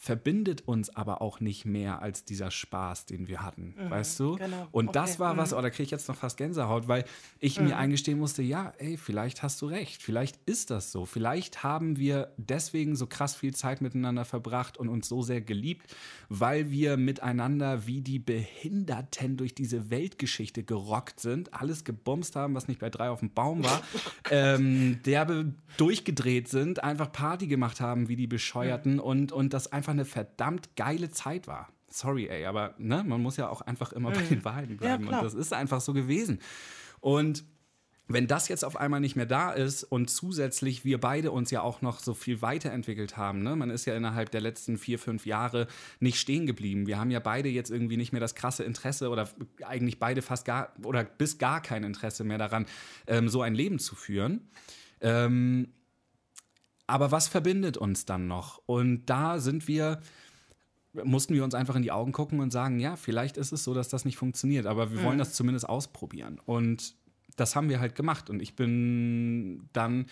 verbindet uns aber auch nicht mehr als dieser Spaß, den wir hatten, weißt du? Genau. Und das war was, da kriege ich jetzt noch fast Gänsehaut, weil ich mir eingestehen musste, ja, ey, vielleicht hast du recht, vielleicht ist das so, vielleicht haben wir deswegen so krass viel Zeit miteinander verbracht und uns so sehr geliebt, weil wir miteinander wie die Behinderten durch diese Weltgeschichte gerockt sind, alles gebumst haben, was nicht bei 3 auf dem Baum war, derbe durchgedreht sind, einfach Party gemacht haben, wie die Bescheuerten und das einfach eine verdammt geile Zeit war. Sorry, ey, aber ne, man muss ja auch einfach immer bei den Wahrheiten bleiben. Ja, und das ist einfach so gewesen. Und wenn das jetzt auf einmal nicht mehr da ist und zusätzlich wir beide uns ja auch noch so viel weiterentwickelt haben, ne? Man ist ja innerhalb der letzten 4-5 Jahre nicht stehen geblieben. Wir haben ja beide jetzt irgendwie nicht mehr das krasse Interesse oder eigentlich beide fast gar oder bis gar kein Interesse mehr daran, so ein Leben zu führen. Aber was verbindet uns dann noch? Und da mussten wir uns einfach in die Augen gucken und sagen, ja, vielleicht ist es so, dass das nicht funktioniert, aber wir wollen das zumindest ausprobieren. Und das haben wir halt gemacht. Und ich bin dann,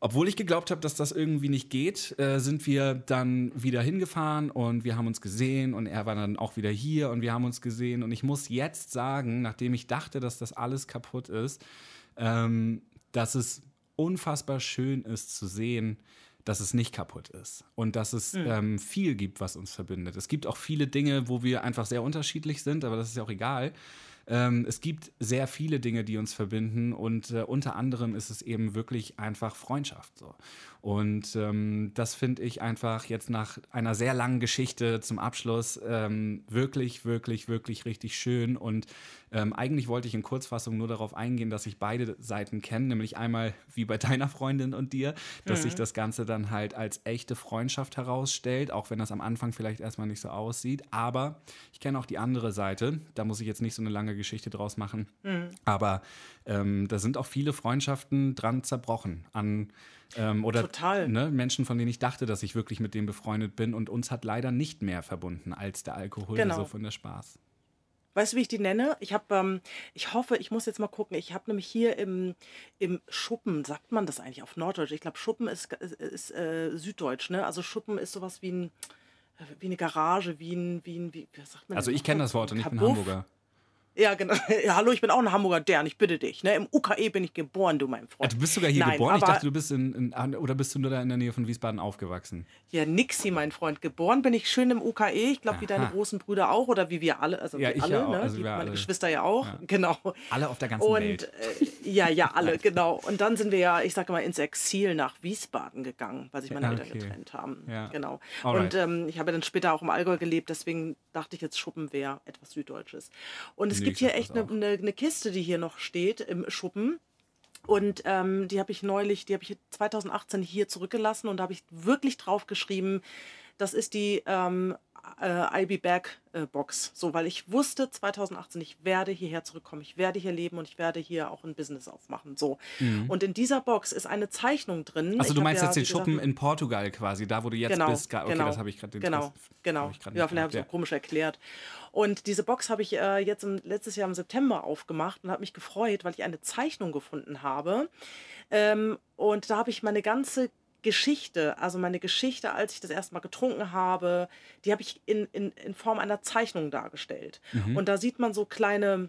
obwohl ich geglaubt habe, dass das irgendwie nicht geht, sind wir dann wieder hingefahren und wir haben uns gesehen und er war dann auch wieder hier und wir haben uns gesehen. Und ich muss jetzt sagen, nachdem ich dachte, dass das alles kaputt ist, dass es unfassbar schön ist zu sehen, dass es nicht kaputt ist und dass es viel gibt, was uns verbindet. Es gibt auch viele Dinge, wo wir einfach sehr unterschiedlich sind, aber das ist ja auch egal. Es gibt sehr viele Dinge, die uns verbinden und unter anderem ist es eben wirklich einfach Freundschaft. So. Und das finde ich einfach jetzt nach einer sehr langen Geschichte zum Abschluss wirklich, wirklich, wirklich richtig schön. Und eigentlich wollte ich in Kurzfassung nur darauf eingehen, dass ich beide Seiten kenne, nämlich einmal wie bei deiner Freundin und dir, dass sich das Ganze dann halt als echte Freundschaft herausstellt, auch wenn das am Anfang vielleicht erstmal nicht so aussieht. Aber ich kenne auch die andere Seite, da muss ich jetzt nicht so eine lange Geschichte draus machen. Mhm. Aber da sind auch viele Freundschaften dran zerbrochen an oder ne, Menschen, von denen ich dachte, dass ich wirklich mit denen befreundet bin. Und uns hat leider nicht mehr verbunden als der Alkohol, genau. So von der Spaß. Weißt du, wie ich die nenne? Ich habe, ich hoffe, ich muss jetzt mal gucken. Ich habe nämlich hier im Schuppen, sagt man das eigentlich auf Norddeutsch? Ich glaube, Schuppen ist Süddeutsch, ne? Also Schuppen ist sowas wie eine Garage, wie was sagt man? Also ich kenne das Wort und ich bin Hamburger. Ja, genau. Ja, hallo, ich bin auch ein Hamburger, Dern, ich bitte dich. Ne? Im UKE bin ich geboren, du mein Freund. Ja, du bist sogar hier geboren? Ich dachte, du bist oder bist du nur da in der Nähe von Wiesbaden aufgewachsen? Ja, nixi, mein Freund. Geboren bin ich schön im UKE. Ich glaube, wie deine großen Brüder auch oder wie wir alle. Also ja, wie alle, ja auch, ne? Also wie meine alle. Geschwister ja auch. Ja. Genau. Alle auf der ganzen Welt. Ja, alle, genau. Und dann sind wir ja, ich sage mal, ins Exil nach Wiesbaden gegangen, weil sich meine Eltern getrennt haben. Ja. Genau. Alright. Und ich habe dann später auch im Allgäu gelebt, deswegen dachte ich jetzt, Schuppen wäre etwas Süddeutsches. Und es gibt hier echt eine Kiste, die hier noch steht im Schuppen. Und die habe ich 2018 hier zurückgelassen und da habe ich wirklich drauf geschrieben, das ist die I'll be back Box. So, weil ich wusste 2018, ich werde hierher zurückkommen, ich werde hier leben und ich werde hier auch ein Business aufmachen. So. Mhm. Und in dieser Box ist eine Zeichnung drin. Also du meinst jetzt den Schuppen in Portugal quasi, da wo du jetzt bist. Okay, genau, das habe ich gerade vielleicht habe ich es auch komisch erklärt. Und diese Box habe ich jetzt letztes Jahr im September aufgemacht und habe mich gefreut, weil ich eine Zeichnung gefunden habe. Und da habe ich meine ganze Geschichte, also meine Geschichte, als ich das erste Mal getrunken habe, die habe ich in Form einer Zeichnung dargestellt. Mhm. Und da sieht man so kleine,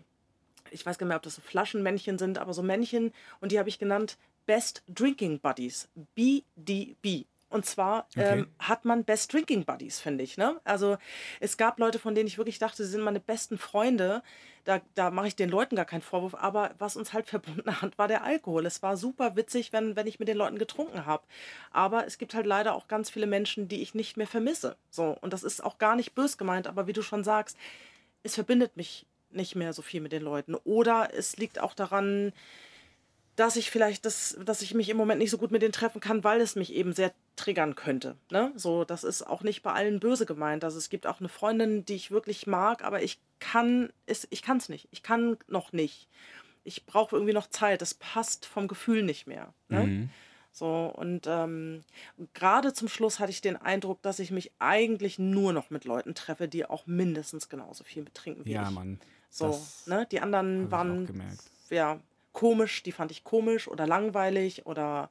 ich weiß gar nicht mehr, ob das so Flaschenmännchen sind, aber so Männchen. Und die habe ich genannt Best Drinking Buddies, BDB. Und zwar hat man Best Drinking Buddies, finde ich. Ne? Also es gab Leute, von denen ich wirklich dachte, sie sind meine besten Freunde. Da mache ich den Leuten gar keinen Vorwurf. Aber was uns halt verbunden hat, war der Alkohol. Es war super witzig, wenn ich mit den Leuten getrunken habe. Aber es gibt halt leider auch ganz viele Menschen, die ich nicht mehr vermisse. So, und das ist auch gar nicht bös gemeint. Aber wie du schon sagst, es verbindet mich nicht mehr so viel mit den Leuten. Oder es liegt auch daran, dass ich mich im Moment nicht so gut mit denen treffen kann, weil es mich eben sehr triggern könnte. Ne? So, das ist auch nicht bei allen böse gemeint. Also es gibt auch eine Freundin, die ich wirklich mag, aber ich kann es nicht. Ich kann noch nicht. Ich brauche irgendwie noch Zeit. Das passt vom Gefühl nicht mehr. Ne? Mhm. So, und gerade zum Schluss hatte ich den Eindruck, dass ich mich eigentlich nur noch mit Leuten treffe, die auch mindestens genauso viel trinken wie ich. Ja, Mann. So, ne? Die anderen waren ja komisch, die fand ich komisch oder langweilig oder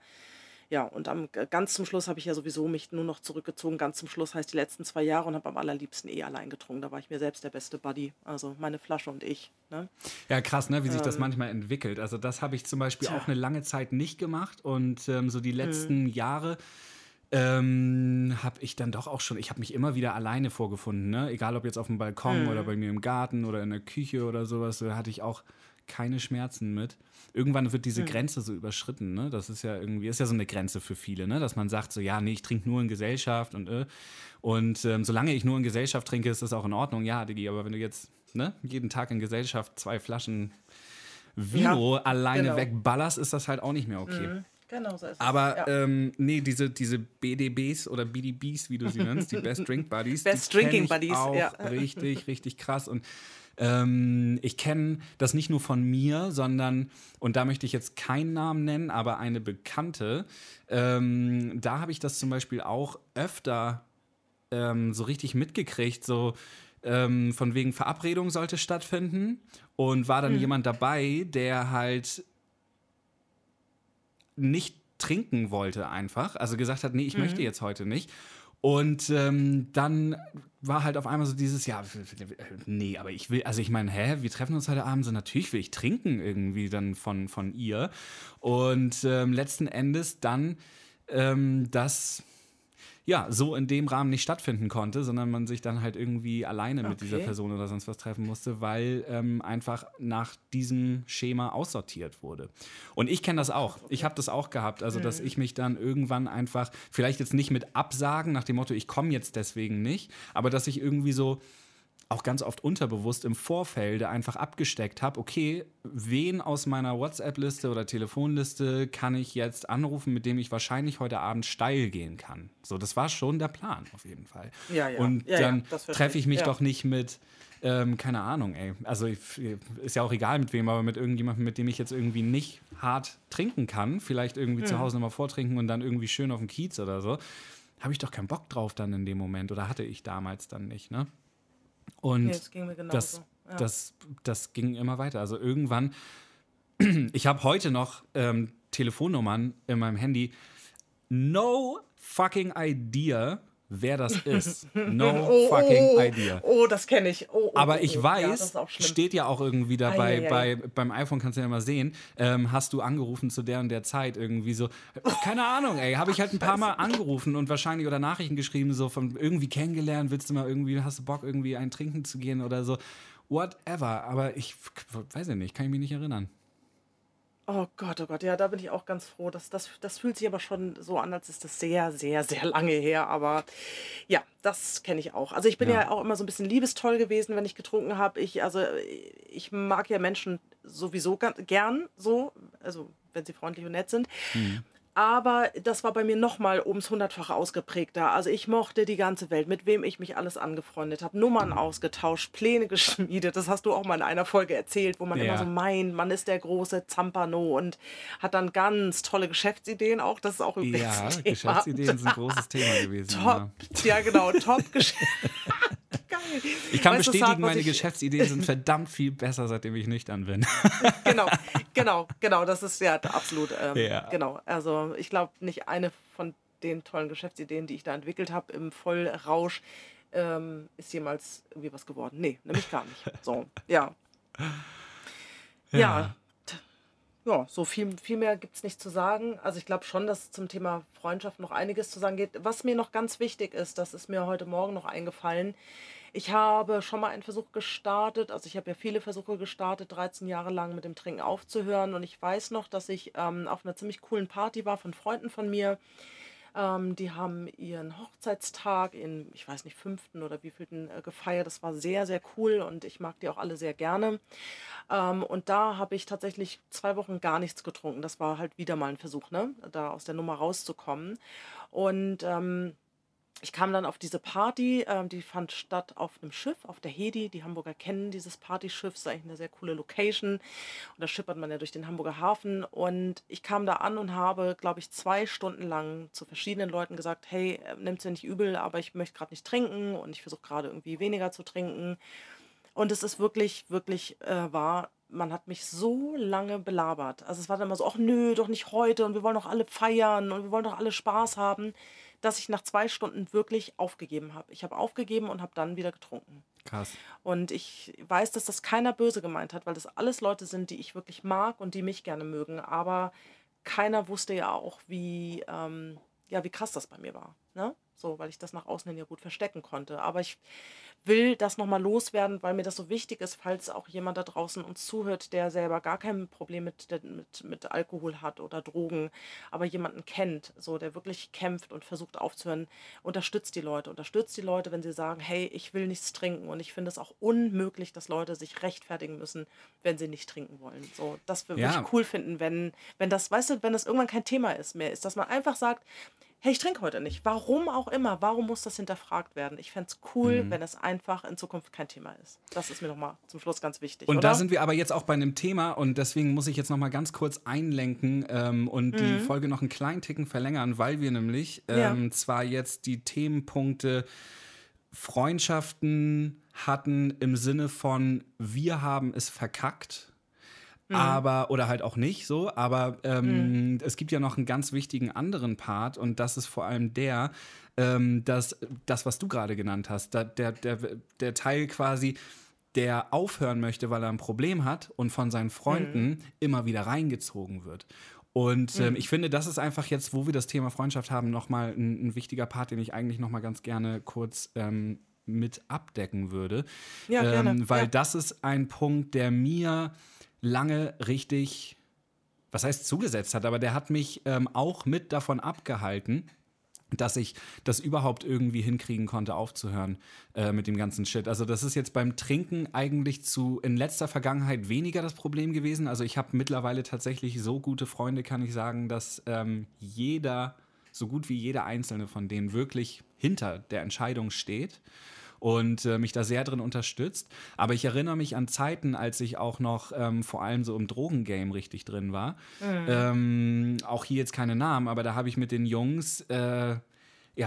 ja, und ganz zum Schluss habe ich ja sowieso mich nur noch zurückgezogen, ganz zum Schluss heißt die letzten 2 Jahre und habe am allerliebsten allein getrunken, da war ich mir selbst der beste Buddy, also meine Flasche und ich. Ne? Ja, krass, ne, wie sich das manchmal entwickelt, also das habe ich zum Beispiel auch eine lange Zeit nicht gemacht und so die letzten Jahre habe ich dann doch auch schon, ich habe mich immer wieder alleine vorgefunden, ne? Egal ob jetzt auf dem Balkon oder bei mir im Garten oder in der Küche oder sowas, da hatte ich auch keine Schmerzen mit. Irgendwann wird diese Grenze so überschritten, ne? Das ist ja irgendwie, ist ja so eine Grenze für viele, ne? Dass man sagt so, ja, nee, ich trinke nur in Gesellschaft und solange ich nur in Gesellschaft trinke, ist das auch in Ordnung. Ja, Digi, aber wenn du jetzt, ne, jeden Tag in Gesellschaft 2 Flaschen Vino alleine wegballerst, ist das halt auch nicht mehr okay. Mhm. Genau, so ist es. Aber nee, diese BDBs oder BDBs, wie du sie nennst, die Best Drink Buddies, Best die Drinking Buddies, auch richtig, richtig krass und ich kenne das nicht nur von mir, sondern, und da möchte ich jetzt keinen Namen nennen, aber eine Bekannte, da habe ich das zum Beispiel auch öfter so richtig mitgekriegt, so von wegen Verabredung sollte stattfinden und war dann jemand dabei, der halt nicht trinken wollte einfach, also gesagt hat, nee, ich möchte jetzt heute nicht. Und dann war halt auf einmal so dieses, ja, nee, aber ich will, also ich meine, wir treffen uns heute Abend, so natürlich will ich trinken irgendwie dann von ihr. Und letzten Endes dann das, ja, so in dem Rahmen nicht stattfinden konnte, sondern man sich dann halt irgendwie alleine mit dieser Person oder sonst was treffen musste, weil einfach nach diesem Schema aussortiert wurde. Und ich kenne das auch. Ich habe das auch gehabt. Also, dass ich mich dann irgendwann einfach, vielleicht jetzt nicht mit Absagen nach dem Motto, ich komme jetzt deswegen nicht, aber dass ich irgendwie so auch ganz oft unterbewusst im Vorfeld einfach abgesteckt habe, okay, wen aus meiner WhatsApp-Liste oder Telefonliste kann ich jetzt anrufen, mit dem ich wahrscheinlich heute Abend steil gehen kann. So, das war schon der Plan auf jeden Fall. Ja, ja. Und dann treffe ich mich doch nicht mit Keine Ahnung, ey. Also ist ja auch egal mit wem, aber mit irgendjemandem, mit dem ich jetzt irgendwie nicht hart trinken kann, vielleicht irgendwie zu Hause nochmal vortrinken und dann irgendwie schön auf dem Kiez oder so, habe ich doch keinen Bock drauf dann in dem Moment oder hatte ich damals dann nicht, ne? Und okay, das ging mir genauso. Das ging immer weiter. Also irgendwann, ich habe heute noch Telefonnummern in meinem Handy. No fucking idea, wer das ist. No fucking idea. Oh, das kenne ich. Aber ich weiß, ja, steht ja auch irgendwie dabei, beim iPhone kannst du ja immer sehen, hast du angerufen zu der und der Zeit irgendwie so. Keine Ahnung, ey, habe ich halt ein paar Mal angerufen und wahrscheinlich oder Nachrichten geschrieben, so von irgendwie kennengelernt, willst du mal irgendwie, hast du Bock irgendwie einen trinken zu gehen oder so. Whatever, aber ich weiß ja nicht, kann ich mich nicht erinnern. Oh Gott, ja, da bin ich auch ganz froh. Das fühlt sich aber schon so an, als ist das sehr, sehr, sehr lange her. Aber ja, das kenne ich auch. Also ich bin ja auch immer so ein bisschen liebestoll gewesen, wenn ich getrunken habe. Ich mag ja Menschen sowieso gern so, also wenn sie freundlich und nett sind. Mhm. Aber das war bei mir nochmal ums 100-fache ausgeprägter. Also ich mochte die ganze Welt, mit wem ich mich alles angefreundet habe, Nummern ausgetauscht, Pläne geschmiedet. Das hast du auch mal in einer Folge erzählt, wo man immer so meint, man ist der große Zampano und hat dann ganz tolle Geschäftsideen auch. Das ist auch übrigens ein Thema. Geschäftsideen sind ein großes Thema gewesen. Top, ja genau, top Geschäftsideen. Ich kann bestätigen, meine Geschäftsideen sind verdammt viel besser, seitdem ich nüchtern bin. Genau, das ist ja absolut, genau, also ich glaube, nicht eine von den tollen Geschäftsideen, die ich da entwickelt habe, im Vollrausch, ist jemals irgendwie was geworden. Nee, nämlich gar nicht. So, Ja, so viel mehr gibt es nicht zu sagen. Also ich glaube schon, dass zum Thema Freundschaft noch einiges zu sagen geht. Was mir noch ganz wichtig ist, das ist mir heute Morgen noch eingefallen. Ich habe schon mal einen Versuch gestartet, also ich habe ja viele Versuche gestartet, 13 Jahre lang mit dem Trinken aufzuhören. Und ich weiß noch, dass ich auf einer ziemlich coolen Party war von Freunden von mir. Die haben ihren Hochzeitstag in, ich weiß nicht, 5. oder wievielten gefeiert. Das war sehr, sehr cool und ich mag die auch alle sehr gerne. Und da habe ich tatsächlich 2 Wochen gar nichts getrunken. Das war halt wieder mal ein Versuch, ne? Da aus der Nummer rauszukommen. Und ich kam dann auf diese Party, die fand statt auf einem Schiff, auf der Hedi. Die Hamburger kennen dieses Partyschiff, ist eigentlich eine sehr coole Location. Und da schippert man ja durch den Hamburger Hafen. Und ich kam da an und habe, glaube ich, 2 Stunden lang zu verschiedenen Leuten gesagt, hey, nimmt's mir nicht übel, aber ich möchte gerade nicht trinken und ich versuche gerade irgendwie weniger zu trinken. Und es ist wirklich, wirklich wahr. Man hat mich so lange belabert. Also es war dann immer so, ach nö, doch nicht heute und wir wollen doch alle feiern und wir wollen doch alle Spaß haben, dass ich nach 2 Stunden wirklich aufgegeben habe. Ich habe aufgegeben und habe dann wieder getrunken. Krass. Und ich weiß, dass das keiner böse gemeint hat, weil das alles Leute sind, die ich wirklich mag und die mich gerne mögen. Aber keiner wusste ja auch, wie krass das bei mir war, ne? So, weil ich das nach außen hin ja gut verstecken konnte. Aber ich will das nochmal loswerden, weil mir das so wichtig ist, falls auch jemand da draußen uns zuhört, der selber gar kein Problem mit Alkohol hat oder Drogen, aber jemanden kennt, so, der wirklich kämpft und versucht aufzuhören, unterstützt die Leute, wenn sie sagen, hey, ich will nichts trinken. Und ich finde es auch unmöglich, dass Leute sich rechtfertigen müssen, wenn sie nicht trinken wollen. So, das würde ich cool finden, wenn das, weißt du, wenn das irgendwann kein Thema mehr ist, dass man einfach sagt, hey, ich trinke heute nicht. Warum auch immer, warum muss das hinterfragt werden? Ich fände es cool, wenn es einfach in Zukunft kein Thema ist. Das ist mir nochmal zum Schluss ganz wichtig. Und da sind wir aber jetzt auch bei einem Thema und deswegen muss ich jetzt nochmal ganz kurz einlenken und die Folge noch einen kleinen Ticken verlängern, weil wir nämlich zwar jetzt die Themenpunkte Freundschaften hatten im Sinne von wir haben es verkackt. Aber, oder halt auch nicht so, aber es gibt ja noch einen ganz wichtigen anderen Part und das ist vor allem der, dass das, was du gerade genannt hast, der Teil quasi, der aufhören möchte, weil er ein Problem hat und von seinen Freunden immer wieder reingezogen wird. Und ich finde, das ist einfach jetzt, wo wir das Thema Freundschaft haben, nochmal ein wichtiger Part, den ich eigentlich nochmal ganz gerne kurz mit abdecken würde. Ja, gerne. Weil das ist ein Punkt, der mir lange richtig, was heißt zugesetzt hat, aber der hat mich auch mit davon abgehalten, dass ich das überhaupt irgendwie hinkriegen konnte, aufzuhören mit dem ganzen Shit. Also das ist jetzt beim Trinken eigentlich in letzter Vergangenheit weniger das Problem gewesen. Also ich habe mittlerweile tatsächlich so gute Freunde, kann ich sagen, dass so gut wie jeder einzelne von denen wirklich hinter der Entscheidung steht und mich da sehr drin unterstützt. Aber ich erinnere mich an Zeiten, als ich auch noch vor allem so im Drogengame richtig drin war. Mhm. Auch hier jetzt keine Namen, aber da habe ich mit den Jungs, ja,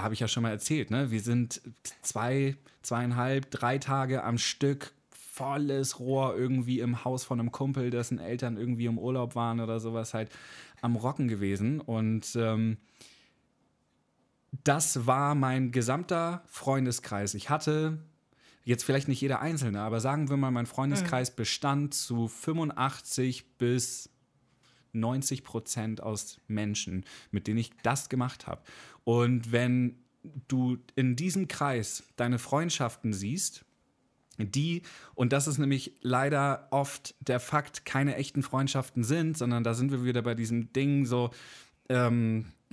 habe ich ja schon mal erzählt, ne? Wir sind 2,5, 3 Tage am Stück volles Rohr irgendwie im Haus von einem Kumpel, dessen Eltern irgendwie im Urlaub waren oder sowas, halt am Rocken gewesen. Und das war mein gesamter Freundeskreis. Ich hatte, jetzt vielleicht nicht jeder Einzelne, aber sagen wir mal, mein Freundeskreis bestand zu 85% bis 90% aus Menschen, mit denen ich das gemacht habe. Und wenn du in diesem Kreis deine Freundschaften siehst, die, und das ist nämlich leider oft der Fakt, keine echten Freundschaften sind, sondern da sind wir wieder bei diesem Ding so,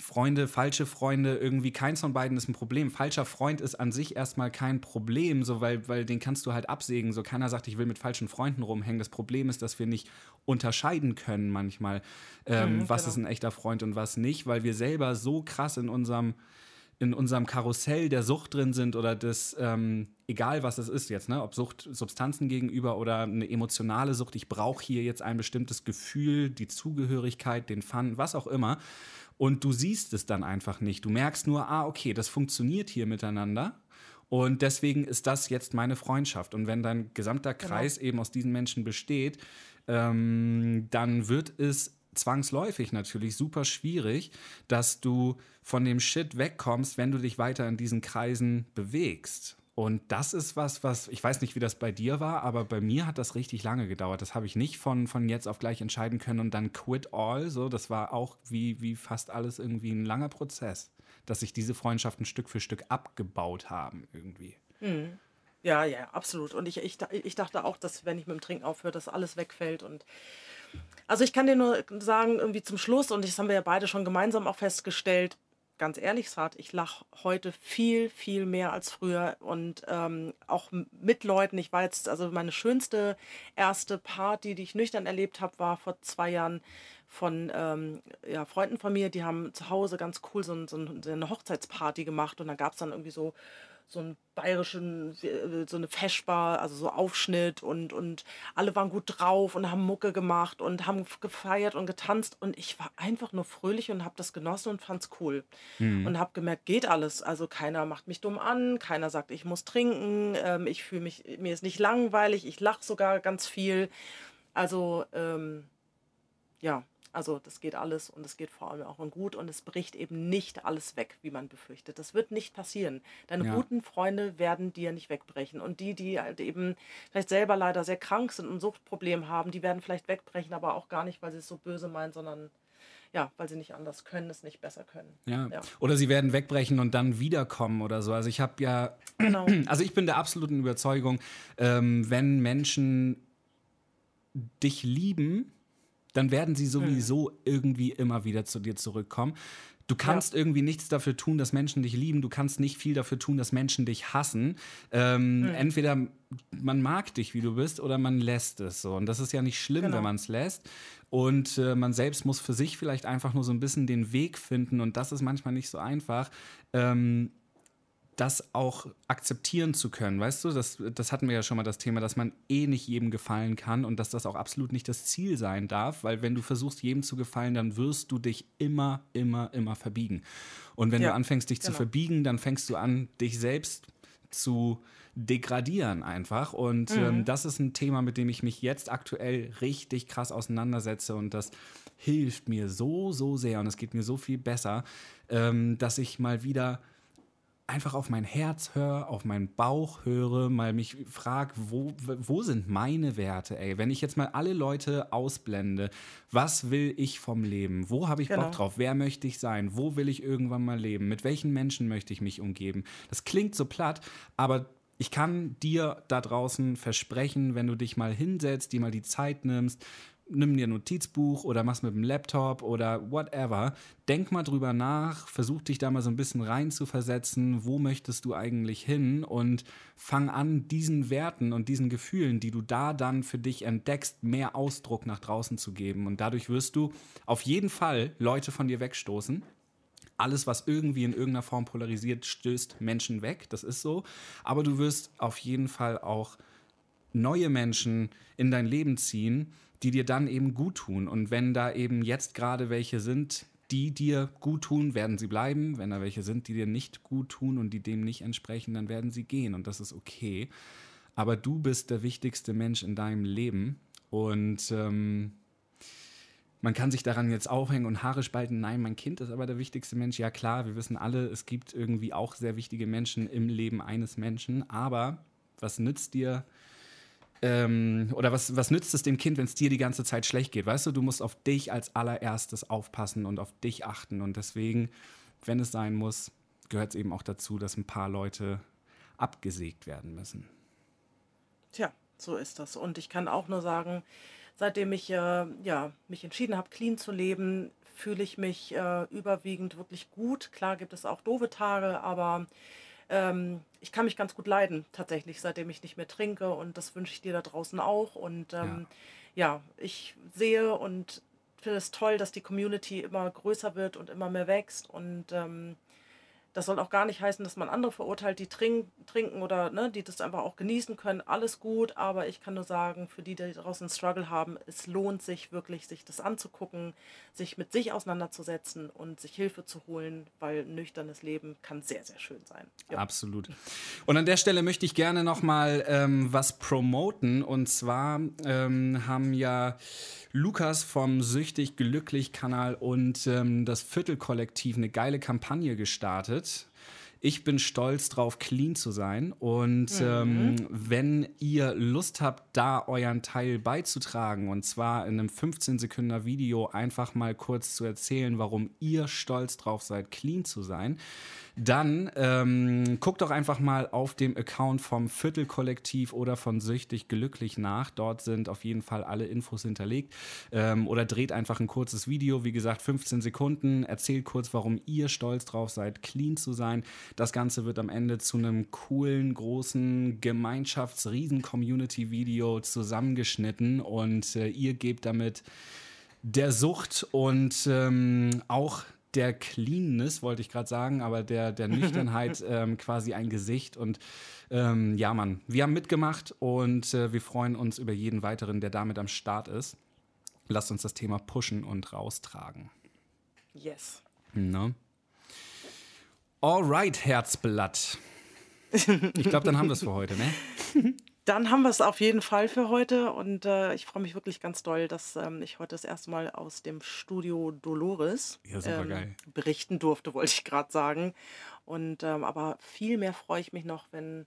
Freunde, falsche Freunde, irgendwie keins von beiden ist ein Problem. Falscher Freund ist an sich erstmal kein Problem, so, weil den kannst du halt absägen. So, keiner sagt, ich will mit falschen Freunden rumhängen. Das Problem ist, dass wir nicht unterscheiden können manchmal, was ist ein echter Freund und was nicht, weil wir selber so krass in unserem Karussell der Sucht drin sind oder das, egal was es ist jetzt, ne, ob Sucht Substanzen gegenüber oder eine emotionale Sucht, ich brauche hier jetzt ein bestimmtes Gefühl, die Zugehörigkeit, den Fun, was auch immer. Und du siehst es dann einfach nicht. Du merkst nur, okay, das funktioniert hier miteinander und deswegen ist das jetzt meine Freundschaft. Und wenn dein gesamter Kreis eben aus diesen Menschen besteht, dann wird es zwangsläufig natürlich super schwierig, dass du von dem Shit wegkommst, wenn du dich weiter in diesen Kreisen bewegst. Und das ist was, ich weiß nicht, wie das bei dir war, aber bei mir hat das richtig lange gedauert. Das habe ich nicht von jetzt auf gleich entscheiden können und dann quit all. So, das war auch wie fast alles irgendwie ein langer Prozess, dass sich diese Freundschaften Stück für Stück abgebaut haben irgendwie. Mhm. Ja, absolut. Und ich dachte auch, dass wenn ich mit dem Trinken aufhöre, dass alles wegfällt. Und also ich kann dir nur sagen, irgendwie zum Schluss, und das haben wir ja beide schon gemeinsam auch festgestellt, ganz ehrlich, Srat, ich lache heute viel, viel mehr als früher und auch mit Leuten. Ich war jetzt, also meine schönste erste Party, die ich nüchtern erlebt habe, war vor 2 Jahren von Freunden von mir. Die haben zu Hause ganz cool so eine Hochzeitsparty gemacht und da gab es dann irgendwie so einen bayerischen, so eine Feschbar, also so Aufschnitt und alle waren gut drauf und haben Mucke gemacht und haben gefeiert und getanzt und ich war einfach nur fröhlich und habe das genossen und fand's cool. Mhm. Und habe gemerkt, geht alles, also keiner macht mich dumm an, keiner sagt, ich muss trinken, ich fühle mich, mir ist nicht langweilig, ich lache sogar ganz viel, also also das geht alles und es geht vor allem auch gut und es bricht eben nicht alles weg, wie man befürchtet. Das wird nicht passieren. Deine guten Freunde werden dir nicht wegbrechen und die halt eben vielleicht selber leider sehr krank sind und ein Suchtproblem haben, die werden vielleicht wegbrechen, aber auch gar nicht, weil sie es so böse meinen, sondern ja, weil sie nicht anders können, es nicht besser können. Ja. Oder sie werden wegbrechen und dann wiederkommen oder so. Also ich habe ja, also ich bin der absoluten Überzeugung, wenn Menschen dich lieben, dann werden sie sowieso irgendwie immer wieder zu dir zurückkommen. Du kannst irgendwie nichts dafür tun, dass Menschen dich lieben. Du kannst nicht viel dafür tun, dass Menschen dich hassen. Entweder man mag dich, wie du bist, oder man lässt es so. Und das ist ja nicht schlimm, wenn man es lässt. Und man selbst muss für sich vielleicht einfach nur so ein bisschen den Weg finden. Und das ist manchmal nicht so einfach, das auch akzeptieren zu können, weißt du, das hatten wir ja schon mal das Thema, dass man nicht jedem gefallen kann und dass das auch absolut nicht das Ziel sein darf, weil wenn du versuchst, jedem zu gefallen, dann wirst du dich immer, immer, immer verbiegen. Und wenn du anfängst, dich zu verbiegen, dann fängst du an, dich selbst zu degradieren einfach und das ist ein Thema, mit dem ich mich jetzt aktuell richtig krass auseinandersetze und das hilft mir so, so sehr und es geht mir so viel besser, dass ich mal wieder einfach auf mein Herz höre, auf meinen Bauch höre, mal mich frage, wo sind meine Werte, ey? Wenn ich jetzt mal alle Leute ausblende, was will ich vom Leben? Wo habe ich Bock drauf? Wer möchte ich sein? Wo will ich irgendwann mal leben? Mit welchen Menschen möchte ich mich umgeben? Das klingt so platt, aber ich kann dir da draußen versprechen, wenn du dich mal hinsetzt, dir mal die Zeit nimmst, nimm dir ein Notizbuch oder mach's mit dem Laptop oder whatever. Denk mal drüber nach, versuch dich da mal so ein bisschen rein zu versetzen, wo möchtest du eigentlich hin und fang an, diesen Werten und diesen Gefühlen, die du da dann für dich entdeckst, mehr Ausdruck nach draußen zu geben. Und dadurch wirst du auf jeden Fall Leute von dir wegstoßen, alles, was irgendwie in irgendeiner Form polarisiert, stößt Menschen weg, das ist so. Aber du wirst auf jeden Fall auch neue Menschen in dein Leben ziehen, die dir dann eben gut tun. Und wenn da eben jetzt gerade welche sind, die dir gut tun, werden sie bleiben. Wenn da welche sind, die dir nicht gut tun und die dem nicht entsprechen, dann werden sie gehen. Und das ist okay. Aber du bist der wichtigste Mensch in deinem Leben. Und man kann sich daran jetzt aufhängen und Haare spalten. Nein, mein Kind ist aber der wichtigste Mensch. Ja klar, wir wissen alle, es gibt irgendwie auch sehr wichtige Menschen im Leben eines Menschen. Aber was nützt dir... oder was nützt es dem Kind, wenn es dir die ganze Zeit schlecht geht? Weißt du, du musst auf dich als allererstes aufpassen und auf dich achten. Und deswegen, wenn es sein muss, gehört es eben auch dazu, dass ein paar Leute abgesägt werden müssen. Tja, so ist das. Und ich kann auch nur sagen, seitdem ich mich entschieden habe, clean zu leben, fühle ich mich überwiegend wirklich gut. Klar gibt es auch doofe Tage, aber... ich kann mich ganz gut leiden, tatsächlich, seitdem ich nicht mehr trinke, und das wünsche ich dir da draußen auch. Und ich sehe und finde es toll, dass die Community immer größer wird und immer mehr wächst, und das soll auch gar nicht heißen, dass man andere verurteilt, die trinken oder ne, die das einfach auch genießen können. Alles gut, aber ich kann nur sagen, für die, die draußen einen Struggle haben, es lohnt sich wirklich, sich das anzugucken, sich mit sich auseinanderzusetzen und sich Hilfe zu holen, weil nüchternes Leben kann sehr, sehr schön sein. Ja. Absolut. Und an der Stelle möchte ich gerne nochmal was promoten. Und zwar haben ja Lukas vom Süchtig-Glücklich-Kanal und das Viertel-Kollektiv eine geile Kampagne gestartet. Ich bin stolz drauf, clean zu sein, und wenn ihr Lust habt, da euren Teil beizutragen, und zwar in einem 15-Sekunden-Video einfach mal kurz zu erzählen, warum ihr stolz drauf seid, clean zu sein, dann guckt doch einfach mal auf dem Account vom Viertel-Kollektiv oder von Süchtig Glücklich nach. Dort sind auf jeden Fall alle Infos hinterlegt. Oder dreht einfach ein kurzes Video, wie gesagt, 15 Sekunden. Erzählt kurz, warum ihr stolz drauf seid, clean zu sein. Das Ganze wird am Ende zu einem coolen, großen Gemeinschafts-Riesen-Community-Video zusammengeschnitten, und ihr gebt damit der Sucht und auch der Cleanness, wollte ich gerade sagen, aber der Nüchternheit quasi ein Gesicht. Und ja, Mann, wir haben mitgemacht, und wir freuen uns über jeden weiteren, der damit am Start ist. Lasst uns das Thema pushen und raustragen. Yes. Ne? Alright, Herzblatt. Ich glaube, dann haben wir es für heute, ne? Dann haben wir es auf jeden Fall für heute, und ich freue mich wirklich ganz doll, dass ich heute das erste Mal aus dem Studio Dolores berichten durfte, wollte ich gerade sagen. Und aber viel mehr freue ich mich noch, wenn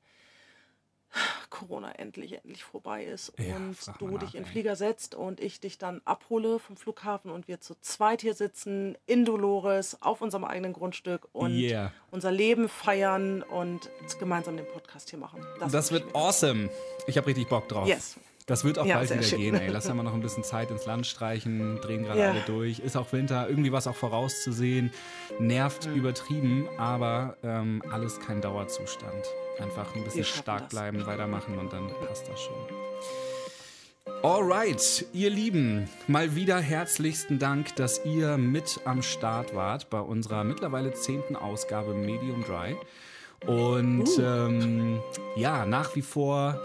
Corona endlich vorbei ist, ja, und du dich in den Flieger setzt und ich dich dann abhole vom Flughafen und wir zu zweit hier sitzen in Dolores auf unserem eigenen Grundstück und unser Leben feiern und gemeinsam den Podcast hier machen. Das wird awesome. Ich habe richtig Bock drauf. Yes. Das wird auch bald wieder gehen, ey. Lass mal noch ein bisschen Zeit ins Land streichen, drehen gerade alle durch. Ist auch Winter, irgendwie was auch vorauszusehen. Nervt übertrieben, aber alles kein Dauerzustand. Einfach ein bisschen stark bleiben, weitermachen, und dann passt das schon. Alright, ihr Lieben, mal wieder herzlichsten Dank, dass ihr mit am Start wart bei unserer mittlerweile 10. Ausgabe Medium Dry. Und nach wie vor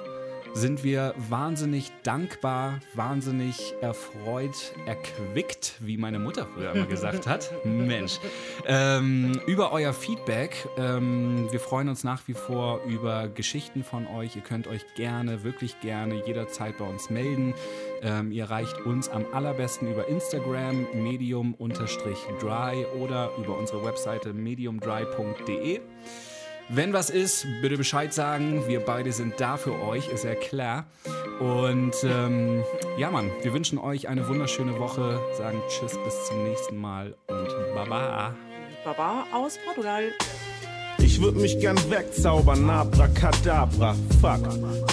sind wir wahnsinnig dankbar, wahnsinnig erfreut, erquickt, wie meine Mutter früher immer gesagt hat. Mensch. Über euer Feedback. Wir freuen uns nach wie vor über Geschichten von euch. Ihr könnt euch gerne, wirklich gerne jederzeit bei uns melden. Ihr erreicht uns am allerbesten über Instagram, medium-dry, oder über unsere Webseite mediumdry.de. Wenn was ist, bitte Bescheid sagen. Wir beide sind da für euch, ist ja klar. Und wir wünschen euch eine wunderschöne Woche. Sagen Tschüss, bis zum nächsten Mal und Baba. Baba aus Portugal. Ich würde mich gern wegzaubern, abracadabra, fuck.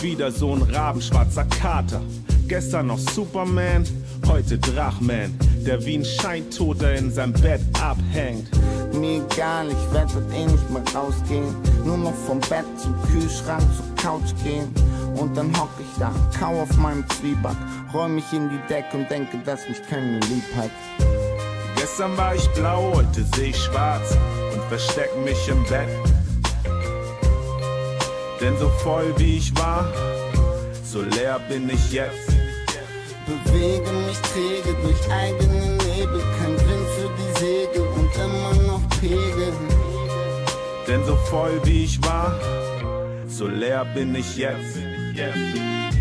Wieder so ein rabenschwarzer Kater. Gestern noch Superman, heute Drachman, der wie ein Scheintoter in seinem Bett abhängt. Mir egal, ich werd mit nicht mehr rausgehen. Nur noch vom Bett zum Kühlschrank, zur Couch gehen. Und dann hock ich da, kau auf meinem Zwieback, roll mich in die Decke und denke, dass mich keiner lieb hat. Gestern war ich blau, heute seh ich schwarz und versteck mich im Bett. Denn so voll wie ich war, so leer bin ich jetzt. Bewege mich träge durch eigenen Nebel, kein Wind für die Segel und immer noch Pegel. Denn so voll wie ich war, so leer bin ich jetzt.